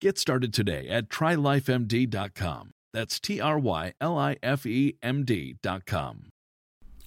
Get started today at TryLifeMD.com. That's TryLifeMD.com.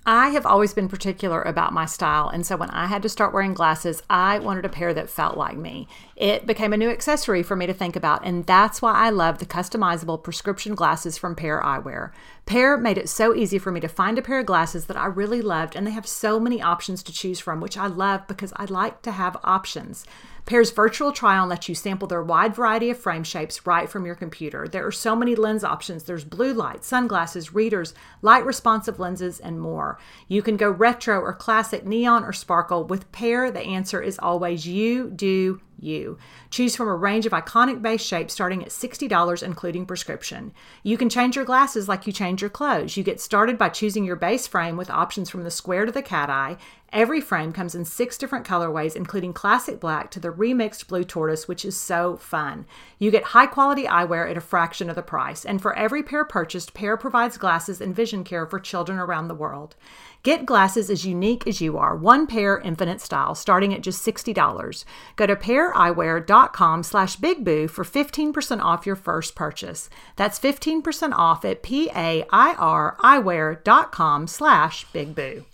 I have always been particular about my style, and so when I had to start wearing glasses, I wanted a pair that felt like me. It became a new accessory for me to think about, and that's why I love the customizable prescription glasses from Pair Eyewear. Pair made it so easy for me to find a pair of glasses that I really loved, and they have so many options to choose from, which I love because I like to have options. Pair's virtual try-on lets you sample their wide variety of frame shapes right from your computer. There are so many lens options. There's blue light, sunglasses, readers, light responsive lenses, and more. You can go retro or classic, neon or sparkle. With Pair, the answer is always you do you. Choose from a range of iconic base shapes starting at $60, including prescription. You can change your glasses like you change your clothes. You get started by choosing your base frame with options from the square to the cat eye. Every frame comes in 6 different colorways, including classic black to the remixed blue tortoise, which is so fun. You get high-quality eyewear at a fraction of the price. And for every pair purchased, Pair provides glasses and vision care for children around the world. Get glasses as unique as you are. One pair, infinite style, starting at just $60. Go to paireyewear.com/bigboo for 15% off your first purchase. That's 15% off at paireyewear.com/bigboo.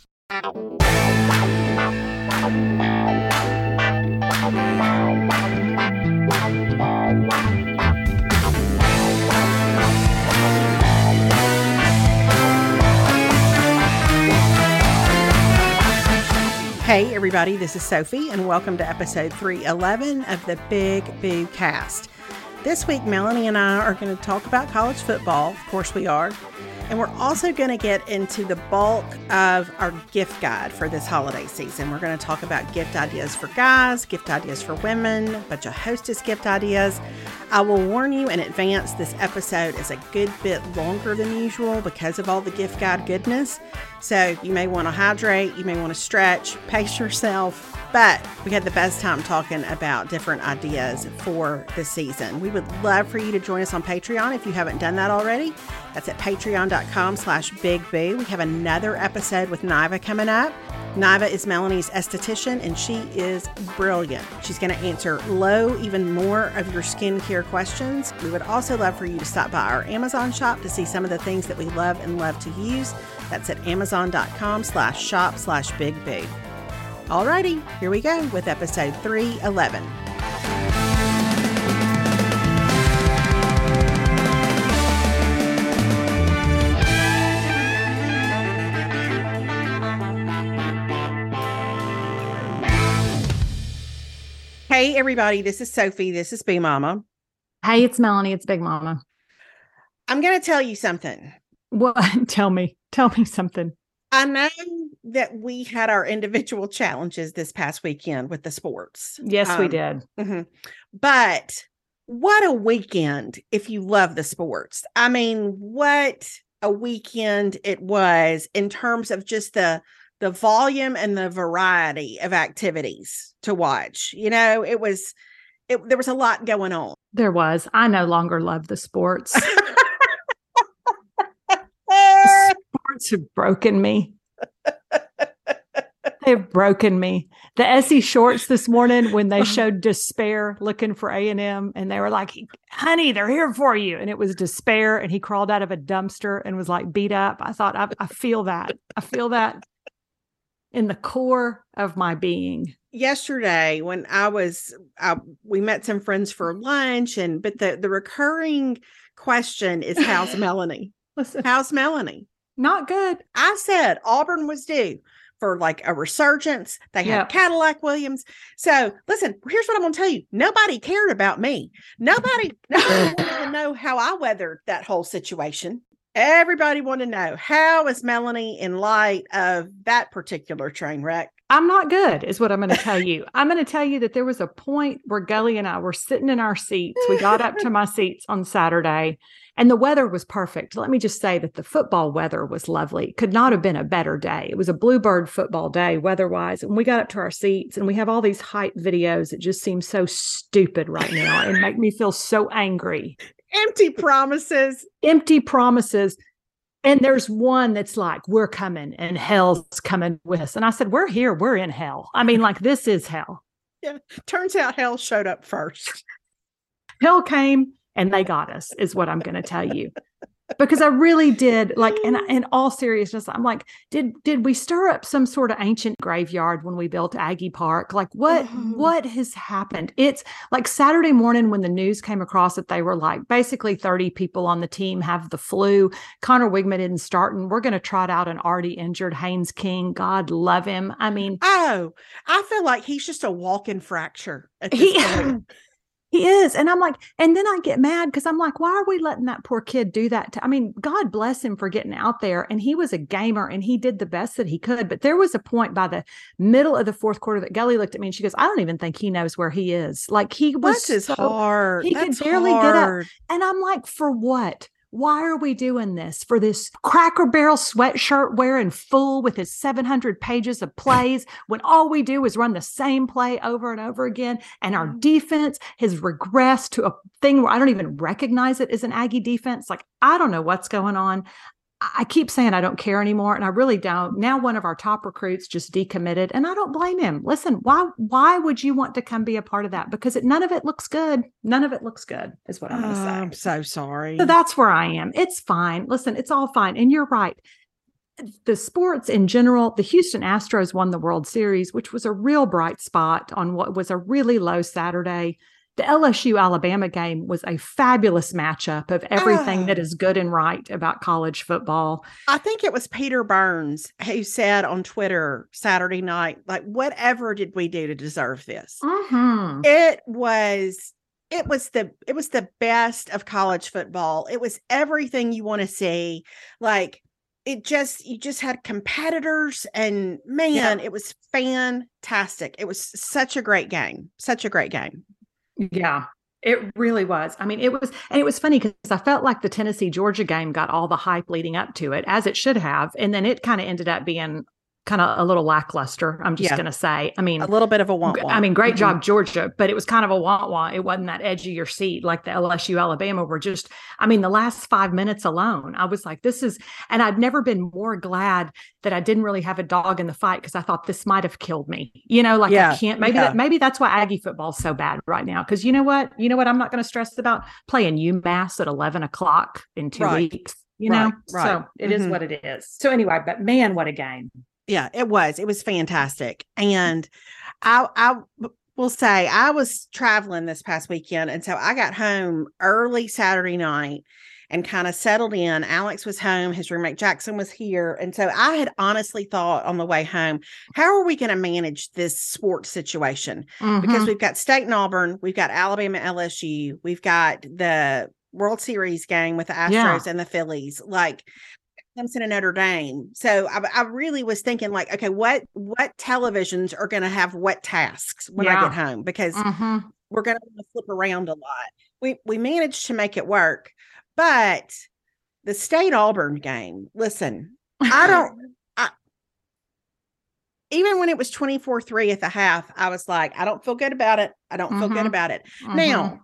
Hey everybody, this is Sophie and welcome to episode 311 of the Big Boo Cast. This week Melanie and I are going to talk about college football, of course we are. And we're also going to get into the bulk of our gift guide for this holiday season. We're going to talk about gift ideas for guys, gift ideas for women, a bunch of hostess gift ideas. I will warn you in advance, this episode is a good bit longer than usual because of all the gift guide goodness. So you may want to hydrate, you may want to stretch, pace yourself. But we had the best time talking about different ideas for the season. We would love for you to join us on Patreon if you haven't done that already. That's at patreon.com/bigboo. We have another episode with Niva coming up. Niva is Melanie's esthetician, and she is brilliant. She's going to answer even more of your skincare questions. We would also love for you to stop by our Amazon shop to see some of the things that we love and love to use. That's at amazon.com/shop/bigboo. Alrighty, here we go with episode 311. Hey everybody, this is Sophie. This is Big Mama. Hey, it's Melanie. It's Big Mama. I'm going to tell you something. What? Tell me something. I know that we had our individual challenges this past weekend with the sports. Yes, we did. Mm-hmm. But what a weekend if you love the sports. I mean, what a weekend it was in terms of just the volume and the variety of activities to watch. You know, there was a lot going on. There was. I no longer love the sports. Have broken me. They've broken me. The Essie shorts this morning when they showed despair looking for A&M, and they were like, honey, they're here for you. And it was despair. And he crawled out of a dumpster and was like beat up. I thought, I feel that. I feel that in the core of my being. Yesterday when we met some friends for lunch, but the recurring question is, how's Melanie? Listen. How's Melanie? Not good. I said Auburn was due for like a resurgence. They had Cadillac Williams. So listen, here's what I'm going to tell you. Nobody cared about me. Nobody wanted to know how I weathered that whole situation. Everybody wanted to know, how is Melanie in light of that particular train wreck? I'm not good is what I'm going to tell you. I'm going to tell you that there was a point where Gully and I were sitting in our seats. We got up to my seats on Saturday and the weather was perfect. Let me just say that the football weather was lovely. It could not have been a better day. It was a bluebird football day weather-wise. And we got up to our seats and we have all these hype videos that just seem so stupid right now and make me feel so angry. Empty promises. And there's one that's like, we're coming and hell's coming with us. And I said, we're here. We're in hell. I mean, like, this is hell. Yeah. Turns out hell showed up first. Hell came and they got us is what I'm going to tell you. Because I really did, like, and in all seriousness, I'm like, did we stir up some sort of ancient graveyard when we built Aggie Park? Like, what has happened? It's like Saturday morning when the news came across that they were like, basically 30 people on the team have the flu. Connor Wigman isn't starting. We're going to trot out an already injured Haynes King. God love him. I mean. Oh, I feel like he's just a walking fracture at this point. He is. And I'm like, and then I get mad because I'm like, why are we letting that poor kid do that? I mean, God bless him for getting out there. And he was a gamer and he did the best that he could. But there was a point by the middle of the fourth quarter that Gully looked at me and she goes, I don't even think he knows where he is. Like he was hard. He could barely get up. And I'm like, for what? Why are we doing this? For this Cracker Barrel sweatshirt wearing fool with his 700 pages of plays when all we do is run the same play over and over again. And our defense has regressed to a thing where I don't even recognize it as an Aggie defense. Like, I don't know what's going on. I keep saying I don't care anymore. And I really don't. Now one of our top recruits just decommitted and I don't blame him. Listen, why would you want to come be a part of that? Because none of it looks good. None of it looks good is what I'm going to say. I'm so sorry. So that's where I am. It's fine. Listen, it's all fine. And you're right. The sports in general, the Houston Astros won the World Series, which was a real bright spot on what was a really low Saturday. The LSU-Alabama game was a fabulous matchup of everything that is good and right about college football. I think it was Peter Burns who said on Twitter Saturday night, like, whatever did we do to deserve this? Mm-hmm. It was the best of college football. It was everything you want to see. Like, you just had competitors and man, It was fantastic. It was such a great game. Yeah, it really was. I mean, it was funny because I felt like the Tennessee-Georgia game got all the hype leading up to it, as it should have. And then it kind of ended up being kind of a little lackluster. I'm just going to say, I mean, a little bit of a wah-wah. I mean, great job, Georgia, but it was kind of a wah-wah. It wasn't that edge of your seat. Like the LSU, Alabama were just, I mean, the last 5 minutes alone, I was like, this is, and I've never been more glad that I didn't really have a dog in the fight. Cause I thought this might've killed me, you know, like I can't, maybe that's why Aggie football's so bad right now. Cause you know what, I'm not going to stress about playing UMass at 11 o'clock in two weeks, you know? Right. So it is what it is. So anyway, but man, what a game. Yeah, it was fantastic. And I will say I was traveling this past weekend. And so I got home early Saturday night and kind of settled in. Alex was home. His roommate Jackson was here. And so I had honestly thought on the way home, how are we going to manage this sports situation? Mm-hmm. Because we've got State and Auburn. We've got Alabama, LSU. We've got the World Series game with the Astros and the Phillies. Like, Clemson and Notre Dame. So I really was thinking like, okay, what televisions are going to have what tasks when I get home? Because we're going to flip around a lot. We managed to make it work, but the State Auburn game, listen, even when it was 24-3 at the half, I was like, I don't feel good about it. I don't feel good about it. Now,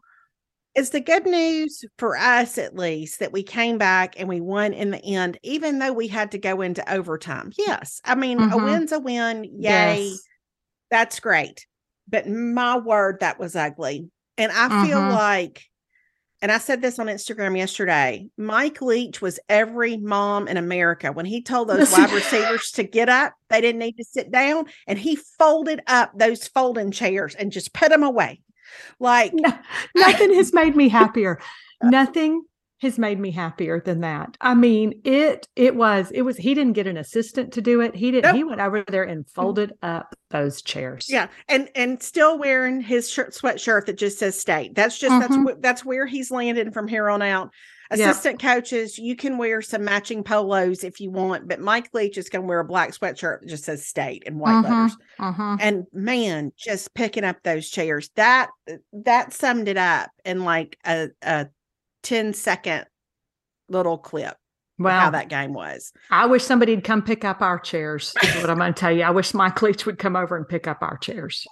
it's the good news for us, at least, that we came back and we won in the end, even though we had to go into overtime. Yes. I mean, a win's a win. Yay. Yes. That's great. But my word, that was ugly. And I feel like, and I said this on Instagram yesterday, Mike Leach was every mom in America. When he told those wide receivers to get up, they didn't need to sit down. And he folded up those folding chairs and just put them away. Like, nothing has made me happier. Nothing has made me happier than that. I mean, it was, he didn't get an assistant to do it. He didn't, He went over there and folded up those chairs. Yeah. And still wearing his sweatshirt that just says state. That's just, that's where he's landed from here on out. Assistant coaches, you can wear some matching polos if you want, but Mike Leach is going to wear a black sweatshirt that just says state in white letters. And man, just picking up those chairs, that summed it up in like a 10-second little clip. Wow. How that game was. I wish somebody would come pick up our chairs. Is what I'm going to tell you. I wish Mike Leach would come over and pick up our chairs.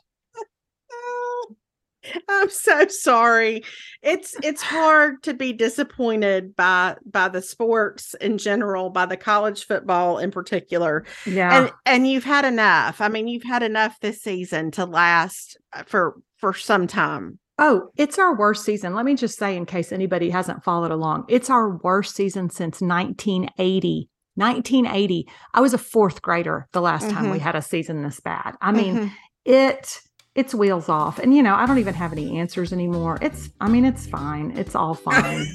I'm so sorry. It's hard to be disappointed by the sports in general, by the college football in particular. Yeah. And you've had enough. I mean, you've had enough this season to last for some time. Oh, it's our worst season. Let me just say, in case anybody hasn't followed along, it's our worst season since 1980. 1980. I was a fourth grader the last time we had a season this bad. I mean, it's wheels off. And, you know, I don't even have any answers anymore. It's fine. It's all fine.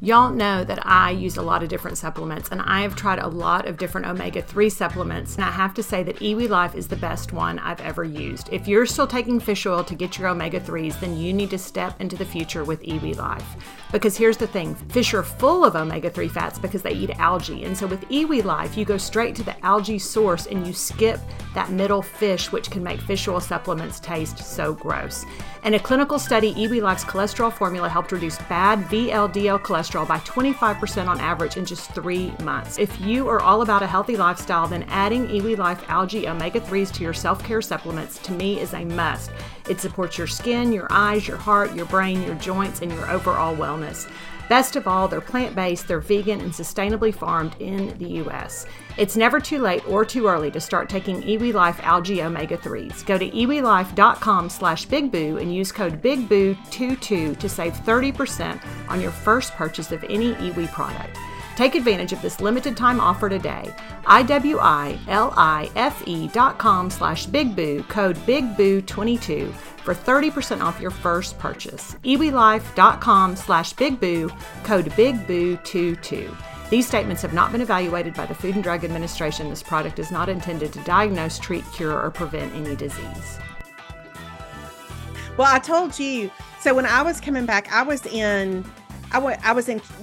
Y'all know that I use a lot of different supplements, and I have tried a lot of different omega-3 supplements, and I have to say that Iwi Life is the best one I've ever used. If you're still taking fish oil to get your omega-3s, then you need to step into the future with Iwi Life. Because here's the thing, fish are full of omega-3 fats because they eat algae, and so with Iwi Life, you go straight to the algae source and you skip that middle fish, which can make fish oil supplements taste so gross. In a clinical study, Iwi Life's cholesterol formula helped reduce bad VLDL cholesterol by 25% on average in just 3 months. If you are all about a healthy lifestyle, then adding Iwi Life algae omega-3s to your self-care supplements, to me, is a must. It supports your skin, your eyes, your heart, your brain, your joints, and your overall wellness. Best of all, they're plant-based, they're vegan, and sustainably farmed in the U.S. It's never too late or too early to start taking Iwi Life Algae Omega-3s. Go to iwilife.com/bigboo and use code BIGBOO22 to save 30% on your first purchase of any Iwi product. Take advantage of this limited time offer today. iwilife.com/bigboo, code BIGBOO22 for 30% off your first purchase. iwilife.com/bigboo, code BIGBOO22. These statements have not been evaluated by the Food and Drug Administration. This product is not intended to diagnose, treat, cure, or prevent any disease. Well, I told you, so when I was coming back, I was in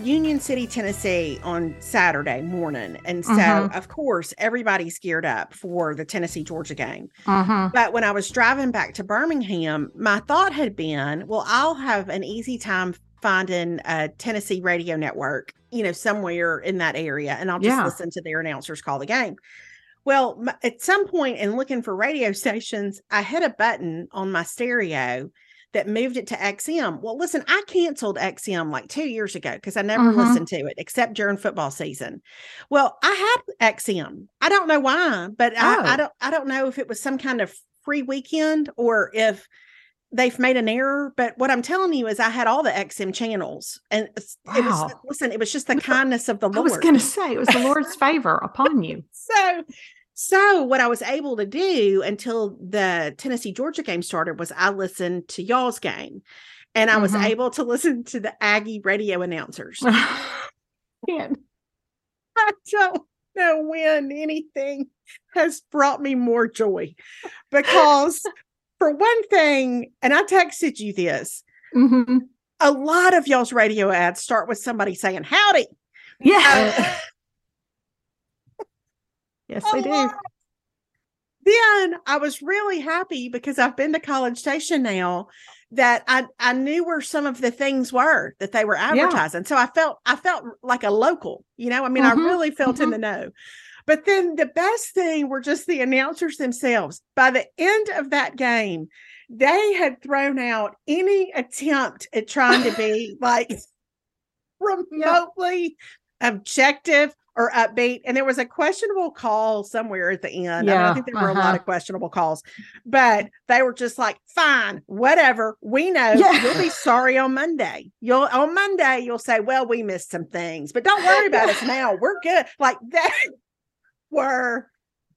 Union City, Tennessee on Saturday morning. And so, of course, everybody's geared up for the Tennessee-Georgia game. But when I was driving back to Birmingham, my thought had been, well, I'll have an easy time finding a Tennessee radio network, you know, somewhere in that area. And I'll just listen to their announcers call the game. Well, at some point in looking for radio stations, I hit a button on my stereo that moved it to XM. Well, listen, I canceled XM like 2 years ago because I never listened to it except during football season. Well, I had XM. I don't know why, but I don't know if it was some kind of free weekend or if they've made an error. But what I'm telling you is I had all the XM channels, and it was just the kindness of the Lord. I was going to say, it was the Lord's favor upon you. So what I was able to do until the Tennessee-Georgia game started was I listened to y'all's game, and I was able to listen to the Aggie radio announcers. Man. I don't know when anything has brought me more joy, because for one thing, and I texted you this, a lot of y'all's radio ads start with somebody saying, howdy. Yeah. Yes, they do. Then I was really happy because I've been to College Station now that I knew where some of the things were that they were advertising. Yeah. So I felt like a local, you know, I mean, I really felt in the know. But then the best thing were just the announcers themselves. By the end of that game, they had thrown out any attempt at trying to be like remotely objective or upbeat. And there was a questionable call somewhere at the end. Yeah, I mean, I think there were a lot of questionable calls, but they were just like, fine, whatever. We know you'll be sorry on Monday. You'll say, well, we missed some things, but don't worry about us now. We're good. Like, they were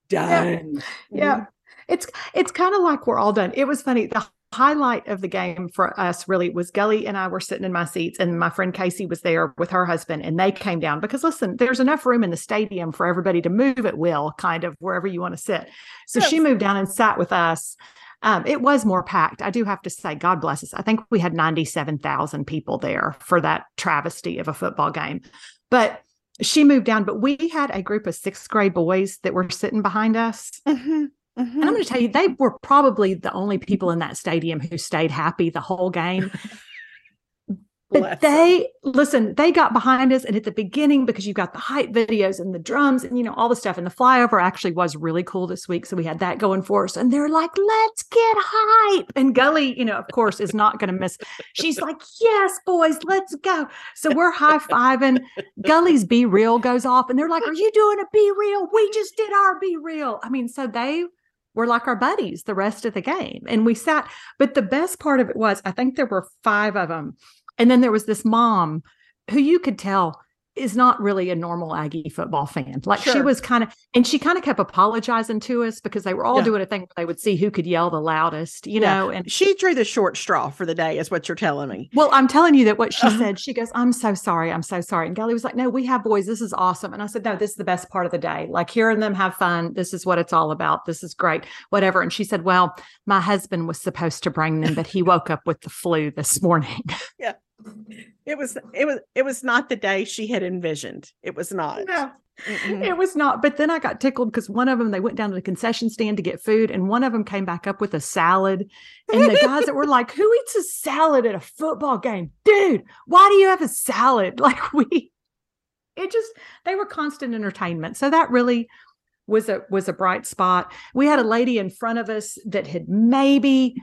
done. Yeah. It's kind of like we're all done. It was funny. The highlight of the game for us really was Gully and I were sitting in my seats, and my friend Casey was there with her husband, and they came down because, listen, there's enough room in the stadium for everybody to move at will, kind of wherever you want to sit. So yes. She moved down and sat with us. It was more packed. I do have to say, God bless us. I think we had 97,000 people there for that travesty of a football game. But she moved down, but we had a group of sixth grade boys that were sitting behind us. Mm-hmm. Mm-hmm. And I'm going to tell you, they were probably the only people in that stadium who stayed happy the whole game. But they got behind us. And at the beginning, because you've got the hype videos and the drums and, all the stuff, and the flyover actually was really cool this week. So we had that going for us, and they're like, let's get hype. And Gully, of course, is not going to miss. She's like, yes, boys, let's go. So we're high fiving. Gully's Be Real goes off, and they're like, are you doing a Be Real? We just did our Be Real. I mean, so they were like our buddies the rest of the game. And we sat, but the best part of it was, I think there were 5 of them. And then there was this mom who you could tell is not really a normal Aggie football fan. Like sure. She was she kept apologizing to us because they were all doing a thing where they would see who could yell the loudest, you know. And she drew the short straw for the day is what you're telling me. Well, I'm telling you that what she said, she goes, I'm so sorry. And Gally was like, no, we have boys. This is awesome. And I said, no, this is the best part of the day. Like hearing them have fun. This is what it's all about. This is great, whatever. And she said, well, my husband was supposed to bring them, but he woke up with the flu this morning. Yeah. It was not the day she had envisioned. It was not. No, mm-mm. It was not. But then I got tickled because one of them, they went down to the concession stand to get food, and one of them came back up with a salad. And the guys that were like, who eats a salad at a football game? Dude, why do you have a salad? Like they were constant entertainment. So that really was a bright spot. We had a lady in front of us that had maybe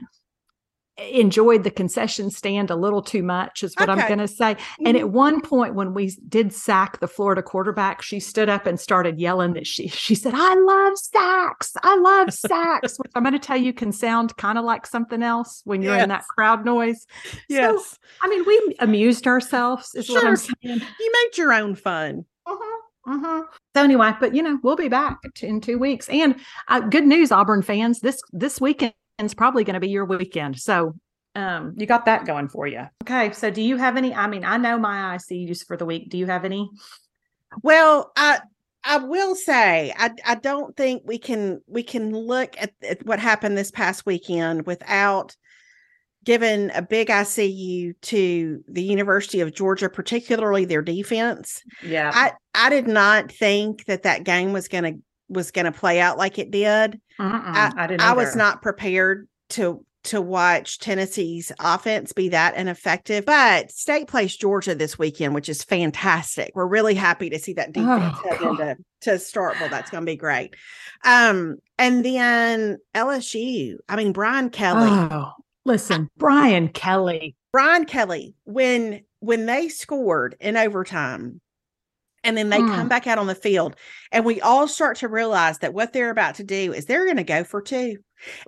enjoyed the concession stand a little too much is what I'm going to say. And at one point when we did sack the Florida quarterback, she stood up and started yelling that she said, I love sacks, which I'm going to tell you can sound kind of like something else when you're in that crowd noise. Yes. So, I mean, we amused ourselves is what I'm saying. You made your own fun. Uh-huh. So anyway, but we'll be back in 2 weeks. And good news, Auburn fans, this weekend, it's probably going to be your weekend. So you got that going for you. Okay. So do you have any? I mean, I know my ICUs for the week. Do you have any? Well, I will say I don't think we can look at what happened this past weekend without giving a big ICU to the University of Georgia, particularly their defense. Yeah. I did not think that game was going to play out like it did. I was not prepared to watch Tennessee's offense be that ineffective, but State plays Georgia this weekend, which is fantastic. We're really happy to see that defense to start. Well, that's going to be great. And then LSU, I mean, Brian Kelly. Oh, listen, Brian Kelly, when they scored in overtime, and then they come back out on the field, and we all start to realize that what they're about to do is they're going to go for two.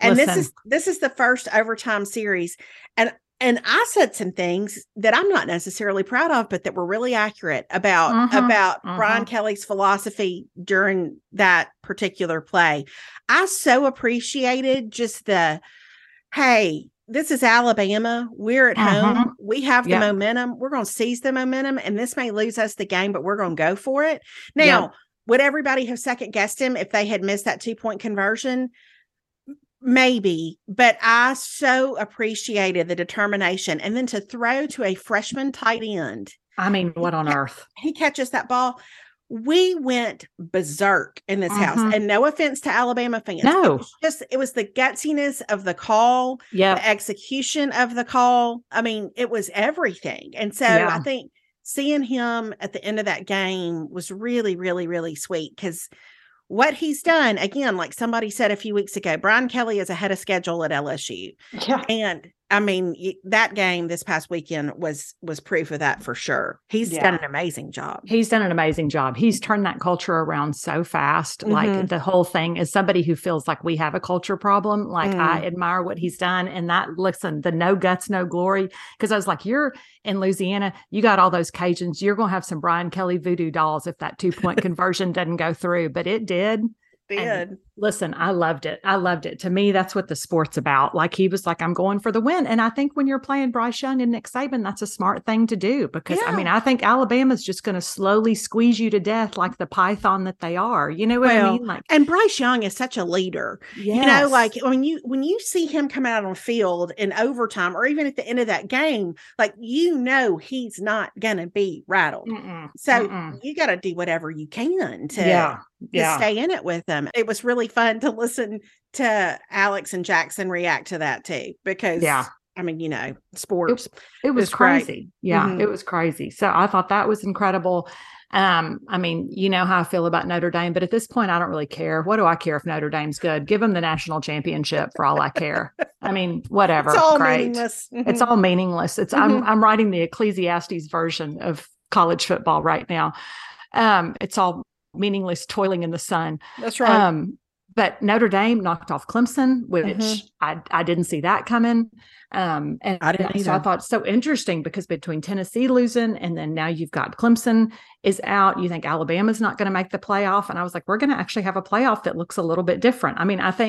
And listen, this is the first overtime series. And I said some things that I'm not necessarily proud of, but that were really accurate about Brian Kelly's philosophy during that particular play. I so appreciated just hey, this is Alabama. We're at home. We have the momentum. We're going to seize the momentum, and this may lose us the game, but we're going to go for it. Now, would everybody have second-guessed him if they had missed that two-point conversion? Maybe, but I so appreciated the determination. And then to throw to a freshman tight end. I mean, what on earth? He catches that ball. We went berserk in this house, and no offense to Alabama fans. No, it was the gutsiness of the call, the execution of the call. I mean, it was everything. And so I think seeing him at the end of that game was really, really, really sweet, because what he's done, again, like somebody said a few weeks ago, Brian Kelly is ahead of schedule at LSU. Yeah. And I mean, that game this past weekend was proof of that for sure. He's done an amazing job. He's turned that culture around so fast. Mm-hmm. Like the whole thing is somebody who feels like we have a culture problem. Like I admire what he's done. And that, listen, the no guts, no glory. Because I was like, you're in Louisiana. You got all those Cajuns. You're going to have some Brian Kelly voodoo dolls if that 2-point conversion doesn't go through. But it did. Listen, I loved it. I loved it. To me, that's what the sport's about. Like he was like, I'm going for the win. And I think when you're playing Bryce Young and Nick Saban, that's a smart thing to do because yeah. I mean, I think Alabama's just going to slowly squeeze you to death like the python that they are. You know what I mean? Like, and Bryce Young is such a leader. Yes. You know, like when you see him come out on field in overtime or even at the end of that game, like he's not going to be rattled. Mm-mm. So you got to do whatever you can to stay in it with them. It was really fun to listen to Alex and Jackson react to that too, because I mean, you know, sports. It was crazy. Great. Yeah, it was crazy. So I thought that was incredible. I mean, you know how I feel about Notre Dame, but at this point, I don't really care. What do I care if Notre Dame's good? Give them the national championship for all I care. I mean, whatever. It's all meaningless. Mm-hmm. It's all meaningless. It's I'm writing the Ecclesiastes version of college football right now. It's all meaningless, toiling in the sun. That's right. But Notre Dame knocked off Clemson, which I didn't see that coming. And I didn't either. So I thought so interesting because between Tennessee losing and then now you've got Clemson is out. You think Alabama's not going to make the playoff. And I was like, we're going to actually have a playoff that looks a little bit different. I mean, if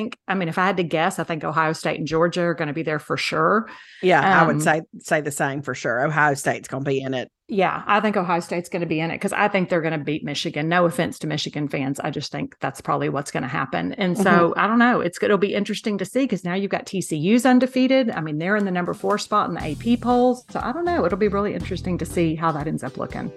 I had to guess, I think Ohio State and Georgia are going to be there for sure. Yeah, I would say the same for sure. Ohio State's going to be in it. Yeah, I think Ohio State's going to be in it because I think they're going to beat Michigan. No offense to Michigan fans. I just think that's probably what's going to happen. And so I don't know. It'll be interesting to see because now you've got TCU's undefeated. I mean, they're in the number 4 spot in the AP polls. So I don't know. It'll be really interesting to see how that ends up looking.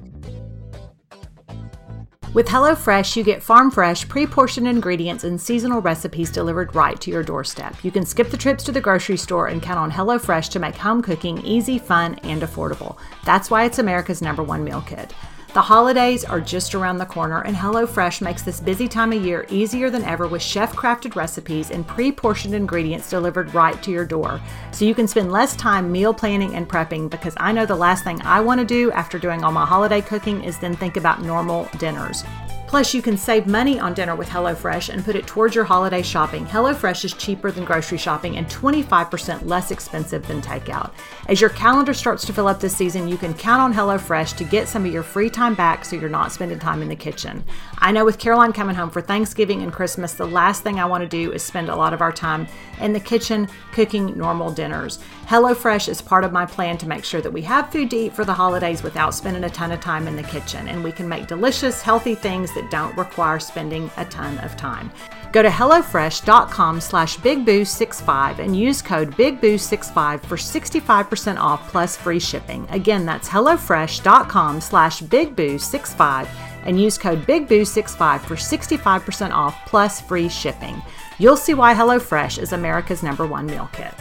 With HelloFresh, you get farm fresh, pre-portioned ingredients and seasonal recipes delivered right to your doorstep. You can skip the trips to the grocery store and count on HelloFresh to make home cooking easy, fun, and affordable. That's why it's America's #1 meal kit. The holidays are just around the corner, and HelloFresh makes this busy time of year easier than ever with chef-crafted recipes and pre-portioned ingredients delivered right to your door. So you can spend less time meal planning and prepping because I know the last thing I want to do after doing all my holiday cooking is then think about normal dinners. Plus, you can save money on dinner with HelloFresh and put it towards your holiday shopping. HelloFresh is cheaper than grocery shopping and 25% less expensive than takeout. As your calendar starts to fill up this season, you can count on HelloFresh to get some of your free time back so you're not spending time in the kitchen. I know with Caroline coming home for Thanksgiving and Christmas, the last thing I want to do is spend a lot of our time in the kitchen cooking normal dinners. HelloFresh is part of my plan to make sure that we have food to eat for the holidays without spending a ton of time in the kitchen, and we can make delicious, healthy things that don't require spending a ton of time. Go to HelloFresh.com/BigBoo65 and use code BigBoo65 for 65% off plus free shipping. Again, that's HelloFresh.com/BigBoo65 and use code BigBoo65 for 65% off plus free shipping. You'll see why HelloFresh is America's #1 meal kit.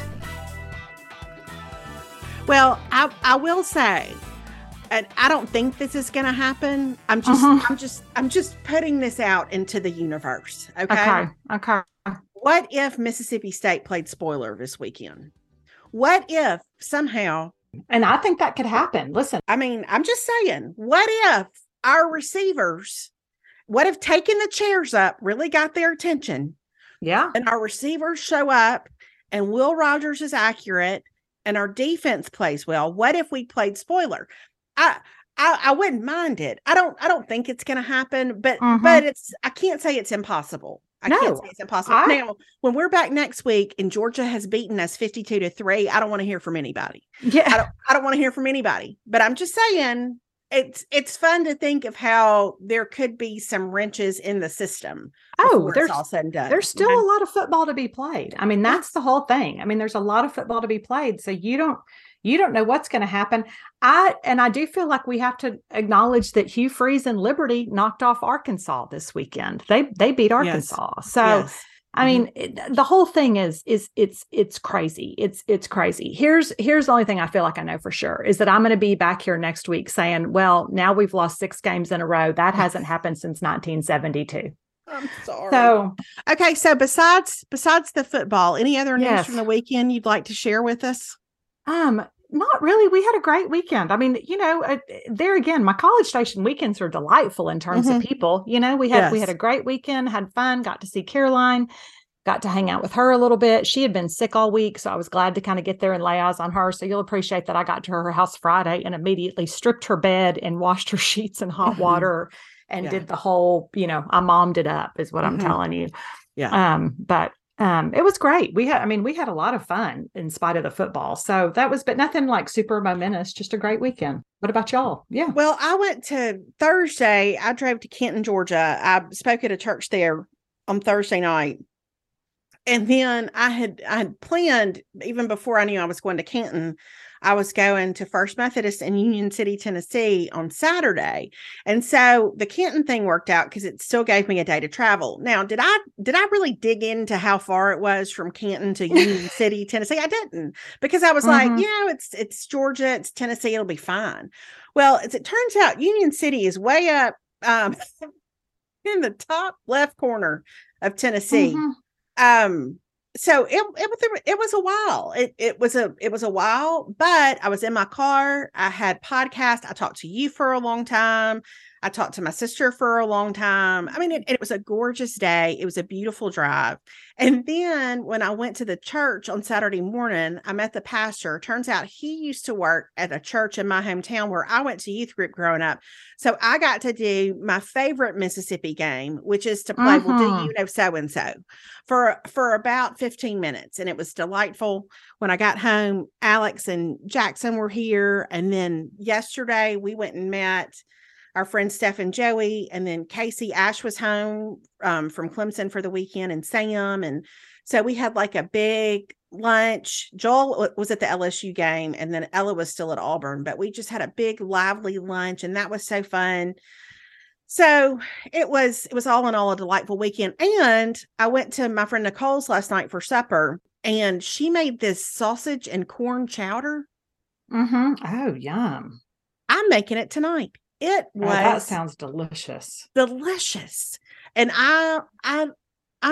Well, I will say, and I don't think this is going to happen. I'm just putting this out into the universe. Okay. What if Mississippi State played spoiler this weekend? What if somehow? And I think that could happen. Listen, I mean, I'm just saying, what if our receivers, what if taking the chairs up really got their attention? Yeah. And our receivers show up and Will Rogers is accurate and our defense plays well. What if we played spoiler? I wouldn't mind it. I don't think it's going to happen, but I can't say it's impossible. Can't say it's impossible. Now, when we're back next week and Georgia has beaten us 52-3, I don't want to hear from anybody. Yeah. I don't want to hear from anybody, but I'm just saying it's fun to think of how there could be some wrenches in the system. Oh, there's all said and done. There's still a lot of football to be played. I mean, that's the whole thing. I mean, there's a lot of football to be played. So you don't know what's going to happen. I do feel like we have to acknowledge that Hugh Freeze and Liberty knocked off Arkansas this weekend. They beat Arkansas. Yes. So, yes. I mean, the whole thing is it's crazy. It's crazy. Here's the only thing I feel like I know for sure is that I'm going to be back here next week saying, well, now we've lost 6 games in a row. That hasn't happened since 1972. I'm sorry. So, okay. So besides the football, any other news from the weekend you'd like to share with us? Not really. We had a great weekend. I mean, you know, there again, my college station weekends are delightful in terms of people. You know, we had a great weekend, had fun, got to see Caroline, got to hang out with her a little bit. She had been sick all week, so I was glad to kind of get there and lay eyes on her. So you'll appreciate that I got to her house Friday and immediately stripped her bed and washed her sheets in hot water and did the whole, you know, I mommed it up is what I'm telling you. Yeah. But it was great. We had a lot of fun in spite of the football. So that was, but nothing like super momentous, just a great weekend. What about y'all? Yeah. Well, I went to Thursday. I drove to Canton, Georgia. I spoke at a church there on Thursday night. And then I had planned, even before I knew I was going to Canton, I was going to First Methodist in Union City, Tennessee on Saturday. And so the Canton thing worked out because it still gave me a day to travel. Now, did I really dig into how far it was from Canton to Union City, Tennessee? I didn't, because I was like, you know, it's Georgia, it's Tennessee, it'll be fine. Well, as it turns out, Union City is way up in the top left corner of Tennessee. So it was a while. It was a while, but I was in my car. I had podcasts. I talked to you for a long time. I talked to my sister for a long time. I mean, it was a gorgeous day. It was a beautiful drive. And then when I went to the church on Saturday morning, I met the pastor. Turns out he used to work at a church in my hometown where I went to youth group growing up. So I got to do my favorite Mississippi game, which is to play, well, do you know so-and-so, for about 15 minutes. And it was delightful. When I got home, Alex and Jackson were here. And then yesterday we went and met our friends Steph and Joey, and then Casey Ash was home from Clemson for the weekend, and Sam. And so we had like a big lunch. Joel was at the LSU game, and then Ella was still at Auburn, but we just had a big lively lunch, and that was so fun. So it was all in all a delightful weekend. And I went to my friend Nicole's last night for supper, and she made this sausage and corn chowder. Oh, yum. I'm making it tonight. It was, that sounds delicious. Delicious. And I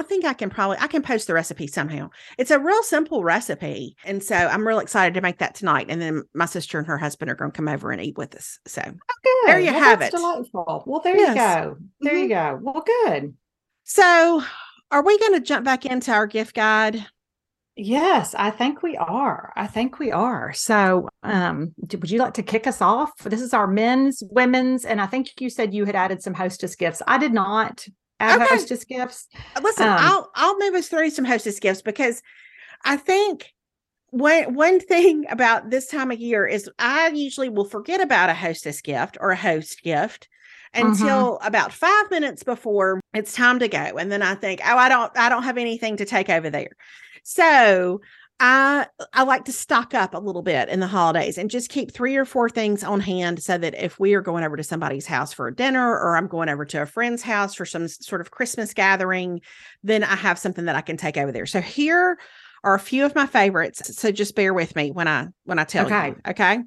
think I can post the recipe somehow. It's a real simple recipe. And so I'm real excited to make that tonight. And then my sister and her husband are going to come over and eat with us. So there you have it. Delightful. Well, there you go. There you go. Well, good. So are we going to jump back into our gift guide? Yes, I think we are. So would you like to kick us off? This is our men's, women's, and I think you said you had added some hostess gifts. I did not add hostess gifts. Listen, I'll move us through some hostess gifts, because I think one thing about this time of year is I usually will forget about a hostess gift or a host gift until about 5 minutes before it's time to go. And then I think, oh, I don't have anything to take over there. So I like to stock up a little bit in the holidays and just keep 3 or 4 things on hand, so that if we are going over to somebody's house for a dinner, or I'm going over to a friend's house for some sort of Christmas gathering, then I have something that I can take over there. So here are a few of my favorites. So just bear with me when I tell you. Okay.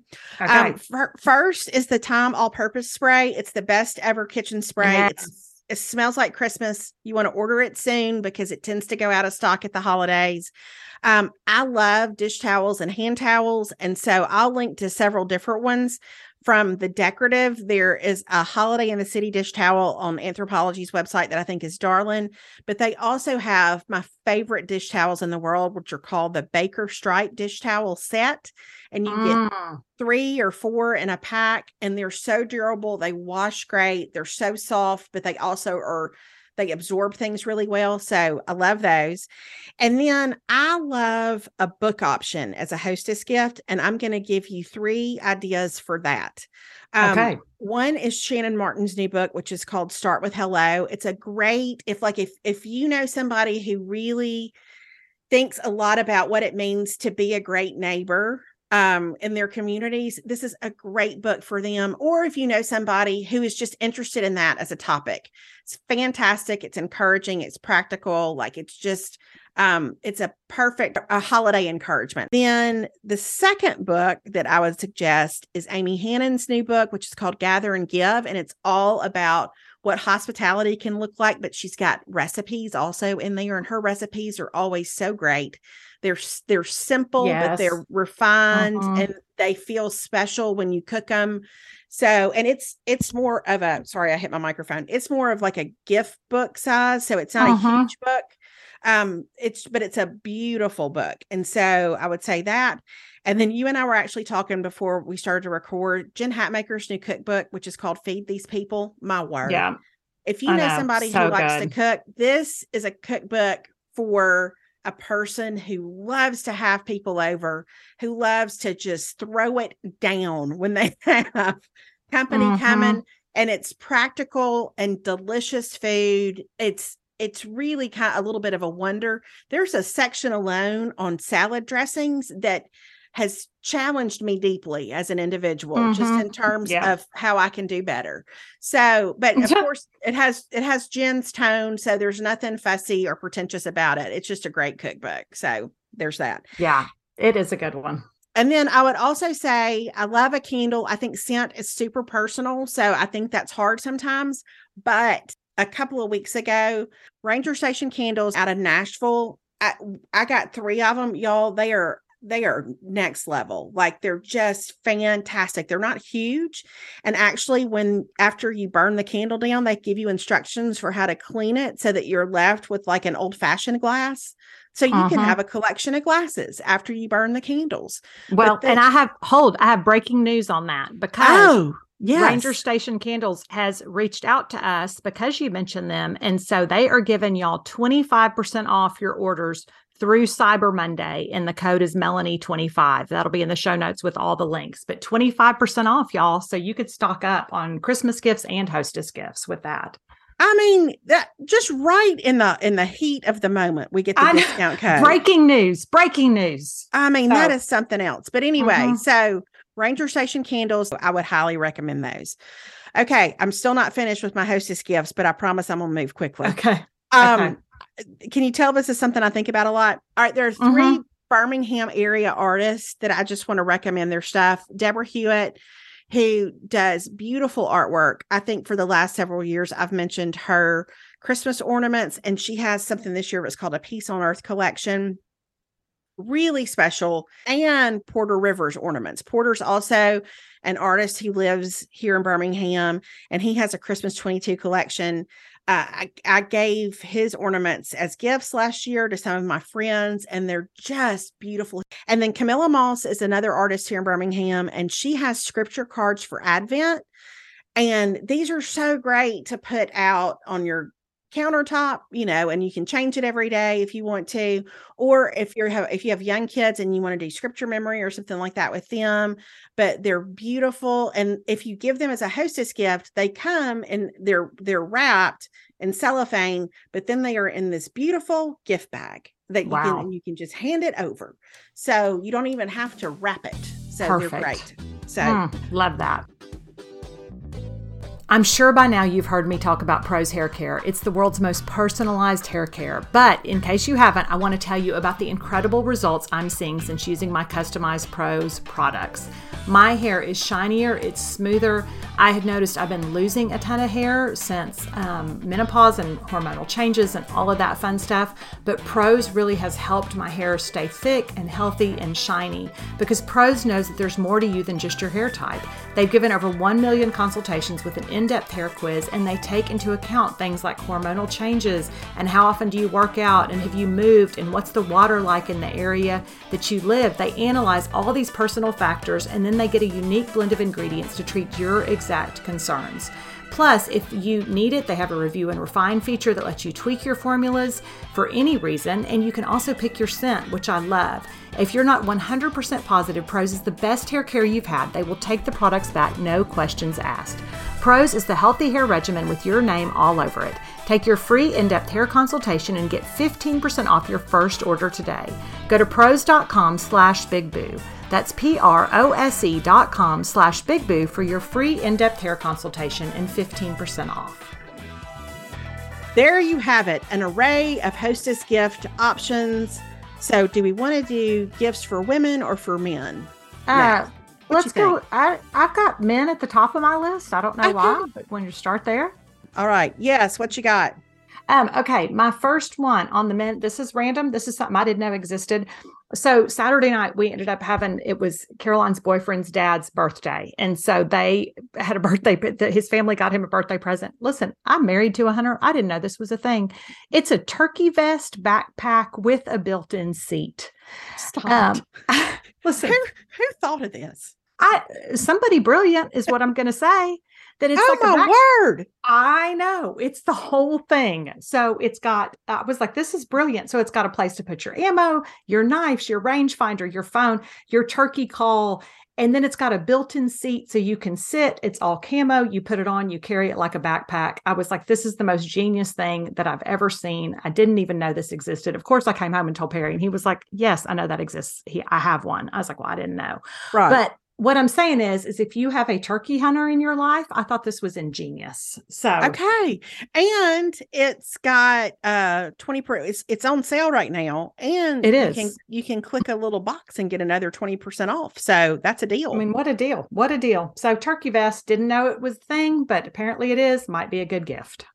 First is the Time All-Purpose Spray. It's the best ever kitchen spray. Yes. It smells like Christmas. You want to order it soon because it tends to go out of stock at the holidays. I love dish towels and hand towels. And so I'll link to several different ones. From the decorative, there is a Holiday in the City dish towel on Anthropologie's website that I think is darling. But they also have my favorite dish towels in the world, which are called the Baker Stripe dish towel set. And you get 3 or 4 in a pack, and they're so durable. They wash great. They're so soft, but they also are... they absorb things really well. So I love those. And then I love a book option as a hostess gift. And I'm going to give you 3 ideas for that. One is Shannon Martin's new book, which is called Start With Hello. It's a great, if you know somebody who really thinks a lot about what it means to be a great neighbor in their communities, this is a great book for them. Or if you know somebody who is just interested in that as a topic, it's fantastic. It's encouraging. It's practical. It's a perfect holiday encouragement. Then the second book that I would suggest is Amy Hannon's new book, which is called Gather and Give. And it's all about what hospitality can look like, but she's got recipes also in there, and her recipes are always so great. They're simple, but they're refined and they feel special when you cook them. So, and it's more of a, sorry, I hit my microphone. It's more of like a gift book size. So it's not a huge book. But it's a beautiful book. And so I would say that. And then you and I were actually talking before we started to record, Jen Hatmaker's new cookbook, which is called Feed These People. My word. Yeah. If you know somebody who likes to cook, this is a cookbook for a person who loves to have people over, who loves to just throw it down when they have company coming, and it's practical and delicious food. It's really kind of a little bit of a wonder. There's a section alone on salad dressings that has challenged me deeply as an individual, just in terms of how I can do better. So, but of course it has Jen's tone. So there's nothing fussy or pretentious about it. It's just a great cookbook. So there's that. Yeah, it is a good one. And then I would also say, I love a candle. I think scent is super personal. So I think that's hard sometimes, but a couple of weeks ago, Ranger Station Candles out of Nashville, I got 3 of them, y'all. They are next level. Like, they're just fantastic. They're not huge. And actually, after you burn the candle down, they give you instructions for how to clean it so that you're left with like an old fashioned glass. So you can have a collection of glasses after you burn the candles. Well, and I have breaking news on that, because yes. Ranger Station Candles has reached out to us because you mentioned them. And so they are giving y'all 25% off your orders through Cyber Monday. And the code is Melanie25. That'll be in the show notes with all the links, but 25% off, y'all. So you could stock up on Christmas gifts and hostess gifts with that. I mean, that just right in the heat of the moment, we get the discount code. Breaking news. I mean, that is something else. But anyway, so Ranger Station Candles, I would highly recommend those. Okay, I'm still not finished with my hostess gifts, but I promise I'm going to move quickly. Okay. Can you tell this is something I think about a lot? All right, there are 3 Birmingham area artists that I just want to recommend their stuff. Deborah Hewitt, who does beautiful artwork. I think for the last several years, I've mentioned her Christmas ornaments, and she has something this year that's called a Peace on Earth collection. Really special. And Porter Rivers ornaments. Porter's also an artist. He lives here in Birmingham, and he has a Christmas 22 collection. I gave his ornaments as gifts last year to some of my friends, and they're just beautiful. And then Camilla Moss is another artist here in Birmingham, and she has scripture cards for Advent. And these are so great to put out on your countertop, you know, and you can change it every day if you want to, or if you have young kids and you want to do scripture memory or something like that with them. But they're beautiful, and if you give them as a hostess gift, they come and they're wrapped in cellophane, but then they are in this beautiful gift bag that you can just hand it over, so you don't even have to wrap it. So perfect. They're great. So love that. I'm sure by now you've heard me talk about Prose Hair Care. It's the world's most personalized hair care. But in case you haven't, I want to tell you about the incredible results I'm seeing since using my customized Prose products. My hair is shinier, it's smoother. I had noticed I've been losing a ton of hair since menopause and hormonal changes and all of that fun stuff. But Prose really has helped my hair stay thick and healthy and shiny, because Prose knows that there's more to you than just your hair type. They've given over 1 million consultations with an in-depth hair quiz, and they take into account things like hormonal changes and how often do you work out and have you moved and what's the water like in the area that you live. They analyze all these personal factors, and then they get a unique blend of ingredients to treat your exact concerns. Plus, if you need it, they have a review and refine feature that lets you tweak your formulas for any reason, and you can also pick your scent, which I love. If you're not 100% positive Prose is the best hair care you've had, they will take the products back, no questions asked. Prose is the healthy hair regimen with your name all over it. Take your free in-depth hair consultation and get 15% off your first order today. Go to prose.com/bigboo. That's prose.com/bigboo for your free in-depth hair consultation and 15% off. There you have it, an array of hostess gift options. So do we want to do gifts for women or for men? Let's go. I've got men at the top of my list. I don't know why, but when you start there. All right. Yes. What you got? Okay. My first one on the men, this is random. This is something I didn't know existed. So Saturday night we ended up it was Caroline's boyfriend's dad's birthday. And so they had a birthday, his family got him a birthday present. Listen, I'm married to a hunter. I didn't know this was a thing. It's a turkey vest backpack with a built-in seat. Stop. Listen, who thought of this? Somebody brilliant is what I'm going to say. that it's word. I know. It's the whole thing. So it's got, I was like, this is brilliant. So it's got a place to put your ammo, your knives, your rangefinder, your phone, your turkey call. And then it's got a built-in seat so you can sit. It's all camo. You put it on, you carry it like a backpack. I was like, this is the most genius thing that I've ever seen. I didn't even know this existed. Of course, I came home and told Perry, and he was like, yes, I know that exists. I have one. I was like, well, I didn't know. Right. But what I'm saying is if you have a turkey hunter in your life, I thought this was ingenious. So, okay. And it's got 20%. It's on sale right now. And it is. You can click a little box and get another 20% off. So that's a deal. I mean, what a deal. What a deal. So turkey vest, didn't know it was a thing, but apparently it is. Might be a good gift.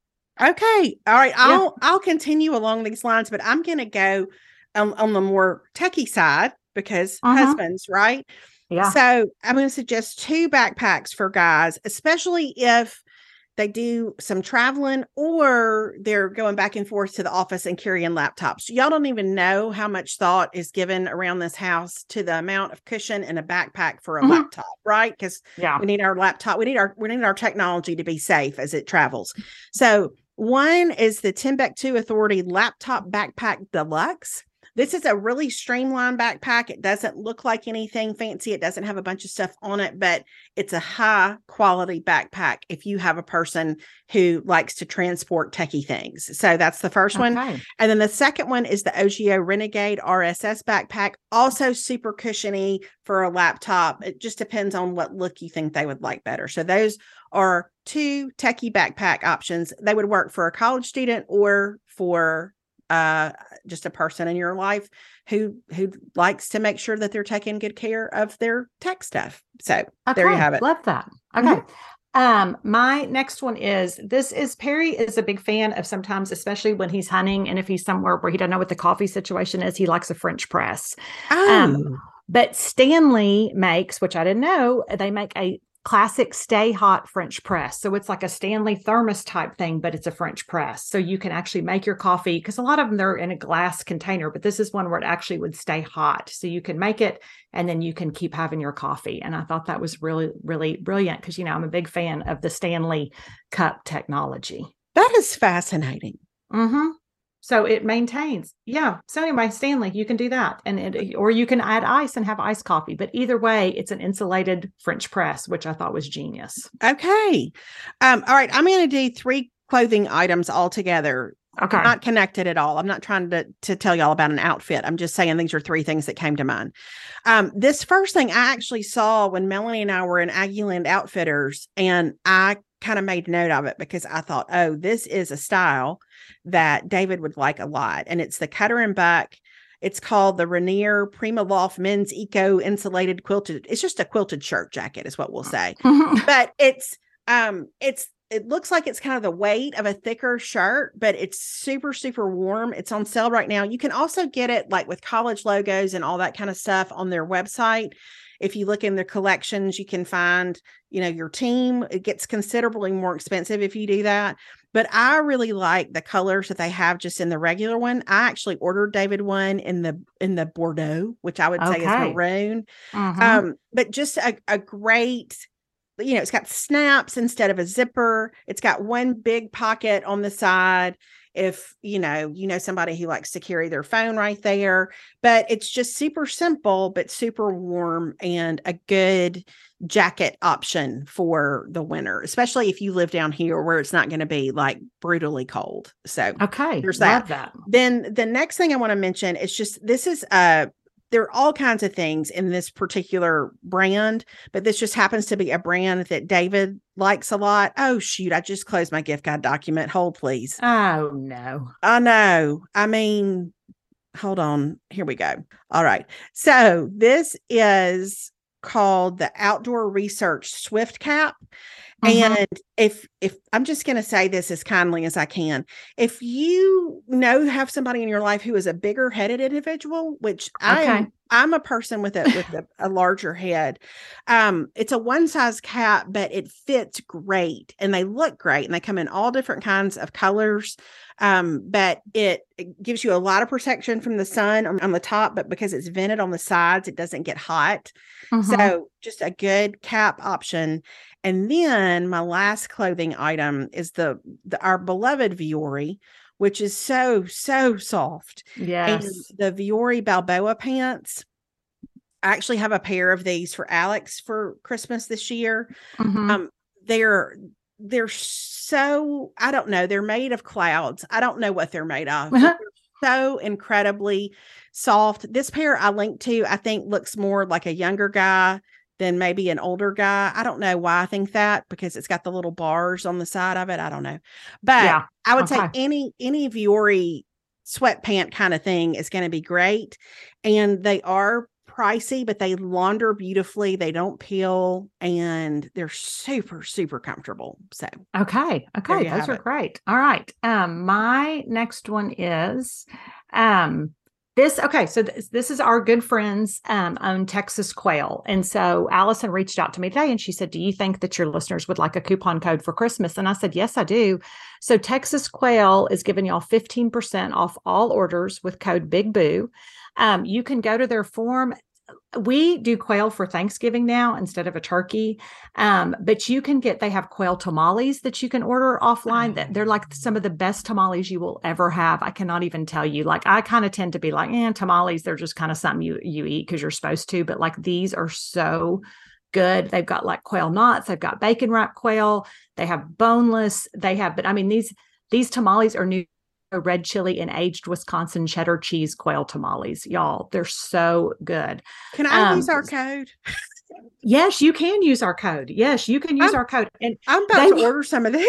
Okay. All right. I'll continue along these lines, but I'm going to go on the more techie side because husbands, right? Yeah. So I'm going to suggest 2 backpacks for guys, especially if they do some traveling or they're going back and forth to the office and carrying laptops. Y'all don't even know how much thought is given around this house to the amount of cushion in a backpack for a laptop, right? Because we need our laptop. We need our technology to be safe as it travels. So one is the Timbuk2 Authority Laptop Backpack Deluxe. This is a really streamlined backpack. It doesn't look like anything fancy. It doesn't have a bunch of stuff on it, but it's a high quality backpack if you have a person who likes to transport techie things. So that's the first one. And then the second one is the OGO Renegade RSS backpack. Also super cushiony for a laptop. It just depends on what look you think they would like better. So those are 2 techie backpack options. They would work for a college student or for just a person in your life who likes to make sure that they're taking good care of their tech stuff. So there you have it. Love that. Okay. My next one is, Perry is a big fan of sometimes, especially when he's hunting. And if he's somewhere where he doesn't know what the coffee situation is, he likes a French press. But Stanley makes, which I didn't know, they make a classic stay hot French press. So it's like a Stanley thermos type thing, but it's a French press. So you can actually make your coffee because a lot of them, they're in a glass container, but this is one where it actually would stay hot. So you can make it and then you can keep having your coffee. And I thought that was really, really brilliant because, you know, I'm a big fan of the Stanley cup technology. That is fascinating. Mm-hmm. So it maintains. Yeah. So anyway, Stanley, you can do that. Or you can add ice and have iced coffee. But either way, it's an insulated French press, which I thought was genius. Okay. All right. I'm going to do 3 clothing items all together. Okay. Not connected at all. I'm not trying to tell y'all about an outfit. I'm just saying these are 3 things that came to mind. This first thing I actually saw when Melanie and I were in Aggieland Outfitters, and I kind of made note of it because I thought, oh, this is a style that David would like a lot. And it's the Cutter and Buck. It's called the Rainier Prima Loft Men's Eco Insulated Quilted. It's just a quilted shirt jacket is what we'll say. But it looks like it's kind of the weight of a thicker shirt, but it's super, super warm. It's on sale right now. You can also get it like with college logos and all that kind of stuff on their website. If you look in their collections, you can find, you know, your team. It gets considerably more expensive if you do that. But I really like the colors that they have just in the regular one. I actually ordered David one in the Bordeaux, which I would say is maroon. But just a great, you know, it's got snaps instead of a zipper. It's got one big pocket on the side. If you know somebody who likes to carry their phone right there, but it's just super simple, but super warm and a good jacket option for the winter, especially if you live down here where it's not going to be like brutally cold. So there's that. Then the next thing I want to mention is just, there are all kinds of things in this particular brand, but this just happens to be a brand that David likes a lot. Oh, shoot. I just closed my gift guide document. Hold, please. Oh, no. I know. I mean, hold on. Here we go. All right. So this is called the Outdoor Research Swift Cap. And if I'm just going to say this as kindly as I can, if you have somebody in your life who is a bigger headed individual, which I'm a person with a larger head, it's a one size cap, but it fits great and they look great and they come in all different kinds of colors. But it gives you a lot of protection from the sun on the top, but because it's vented on the sides, it doesn't get hot. So just a good cap option. And then my last clothing item is our beloved Viori, which is so, so soft. Yes. And the Viori Balboa pants. I actually have a pair of these for Alex for Christmas this year. Mm-hmm. They're so, I don't know, they're made of clouds. I don't know what they're made of. Uh-huh. They're so incredibly soft. This pair I linked to, I think looks more like a younger guy than maybe an older guy. I don't know why I think that, because it's got the little bars on the side of it. I don't know. But yeah. I would say any Viori sweatpant kind of thing is going to be great. And they are pricey, but they launder beautifully. They don't peel, and they're super, super comfortable. So okay, those are great. All right, my next one is this. Okay, so this is our good friends own Texas Quail, and so Allison reached out to me today, and she said, "Do you think that your listeners would like a coupon code for Christmas?" And I said, "Yes, I do." So Texas Quail is giving y'all 15% off all orders with code Big Boo. You can go to their form. We do quail for Thanksgiving now instead of a turkey. But they have quail tamales that you can order offline. That they're like some of the best tamales you will ever have. I cannot even tell you. Like, I kind of tend to be like, tamales, they're just kind of something you eat because you're supposed to. But like, these are so good. They've got like quail knots. They've got bacon wrap quail. They have boneless. They have, but I mean, these tamales are new. A red chili and aged Wisconsin cheddar cheese quail tamales, y'all. They're so good. Can I use our code? Yes, you can use our code. Yes, you can use our code. And I'm about to order some of these.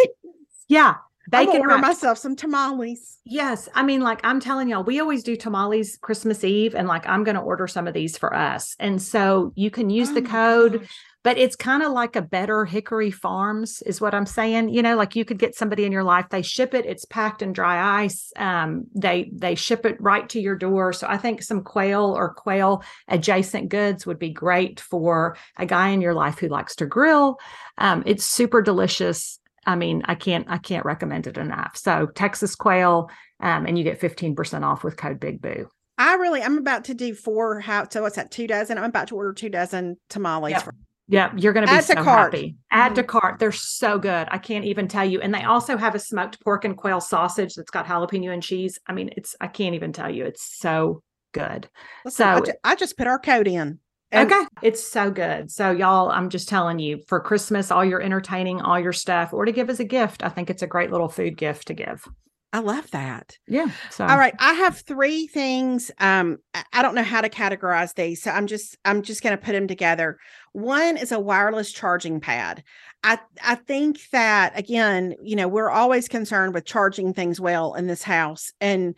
Yeah. I can order myself some tamales. Yes. I mean, like, I'm telling y'all, we always do tamales Christmas Eve, and like, I'm going to order some of these for us. And so you can use the code. Gosh. But it's kind of like a Better Hickory Farms is what I'm saying. You know, like, you could get somebody in your life, they ship it, it's packed in dry ice. They ship it right to your door. So I think some quail or quail adjacent goods would be great for a guy in your life who likes to grill. It's super delicious. I mean, I can't recommend it enough. So Texas Quail, and you get 15% off with code Big Boo. I'm about to do 4. So what's that? 2 dozen. I'm about to order 2 dozen tamales. Yep. Yeah, you're going to be so happy. Add to cart. They're so good. I can't even tell you. And they also have a smoked pork and quail sausage that's got jalapeno and cheese. I mean, I can't even tell you. It's so good. Listen, so I just put our code in. Okay. It's so good. So y'all, I'm just telling you, for Christmas, all your entertaining, all your stuff, or to give as a gift, I think it's a great little food gift to give. I love that. Yeah. So. All right. I have 3 things. I don't know how to categorize these, so I'm just going to put them together. One is a wireless charging pad. I think that, again, you know, we're always concerned with charging things well in this house, and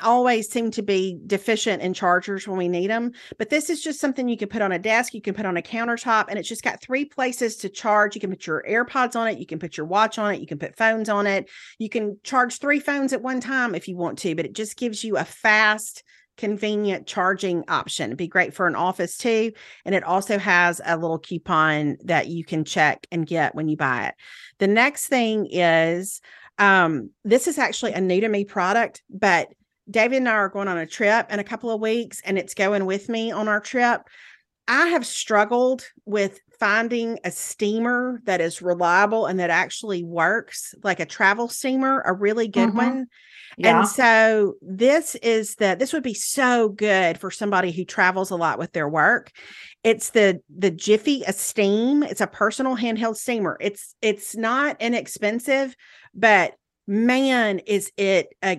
always seem to be deficient in chargers when we need them. But this is just something you can put on a desk, you can put on a countertop, and it's just got 3 places to charge. You can put your AirPods on it, you can put your watch on it, you can put phones on it. You can charge 3 phones at one time if you want to, but it just gives you a fast, convenient charging option. It'd be great for an office too. And it also has a little coupon that you can check and get when you buy it. The next thing is, this is actually a new to me product, but David and I are going on a trip in a couple of weeks, and it's going with me on our trip. I have struggled with finding a steamer that is reliable and that actually works, like a travel steamer, a really good one. Yeah. And so this would be so good for somebody who travels a lot with their work. It's the Jiffy Esteem. It's a personal handheld steamer. It's not inexpensive, but man, is it a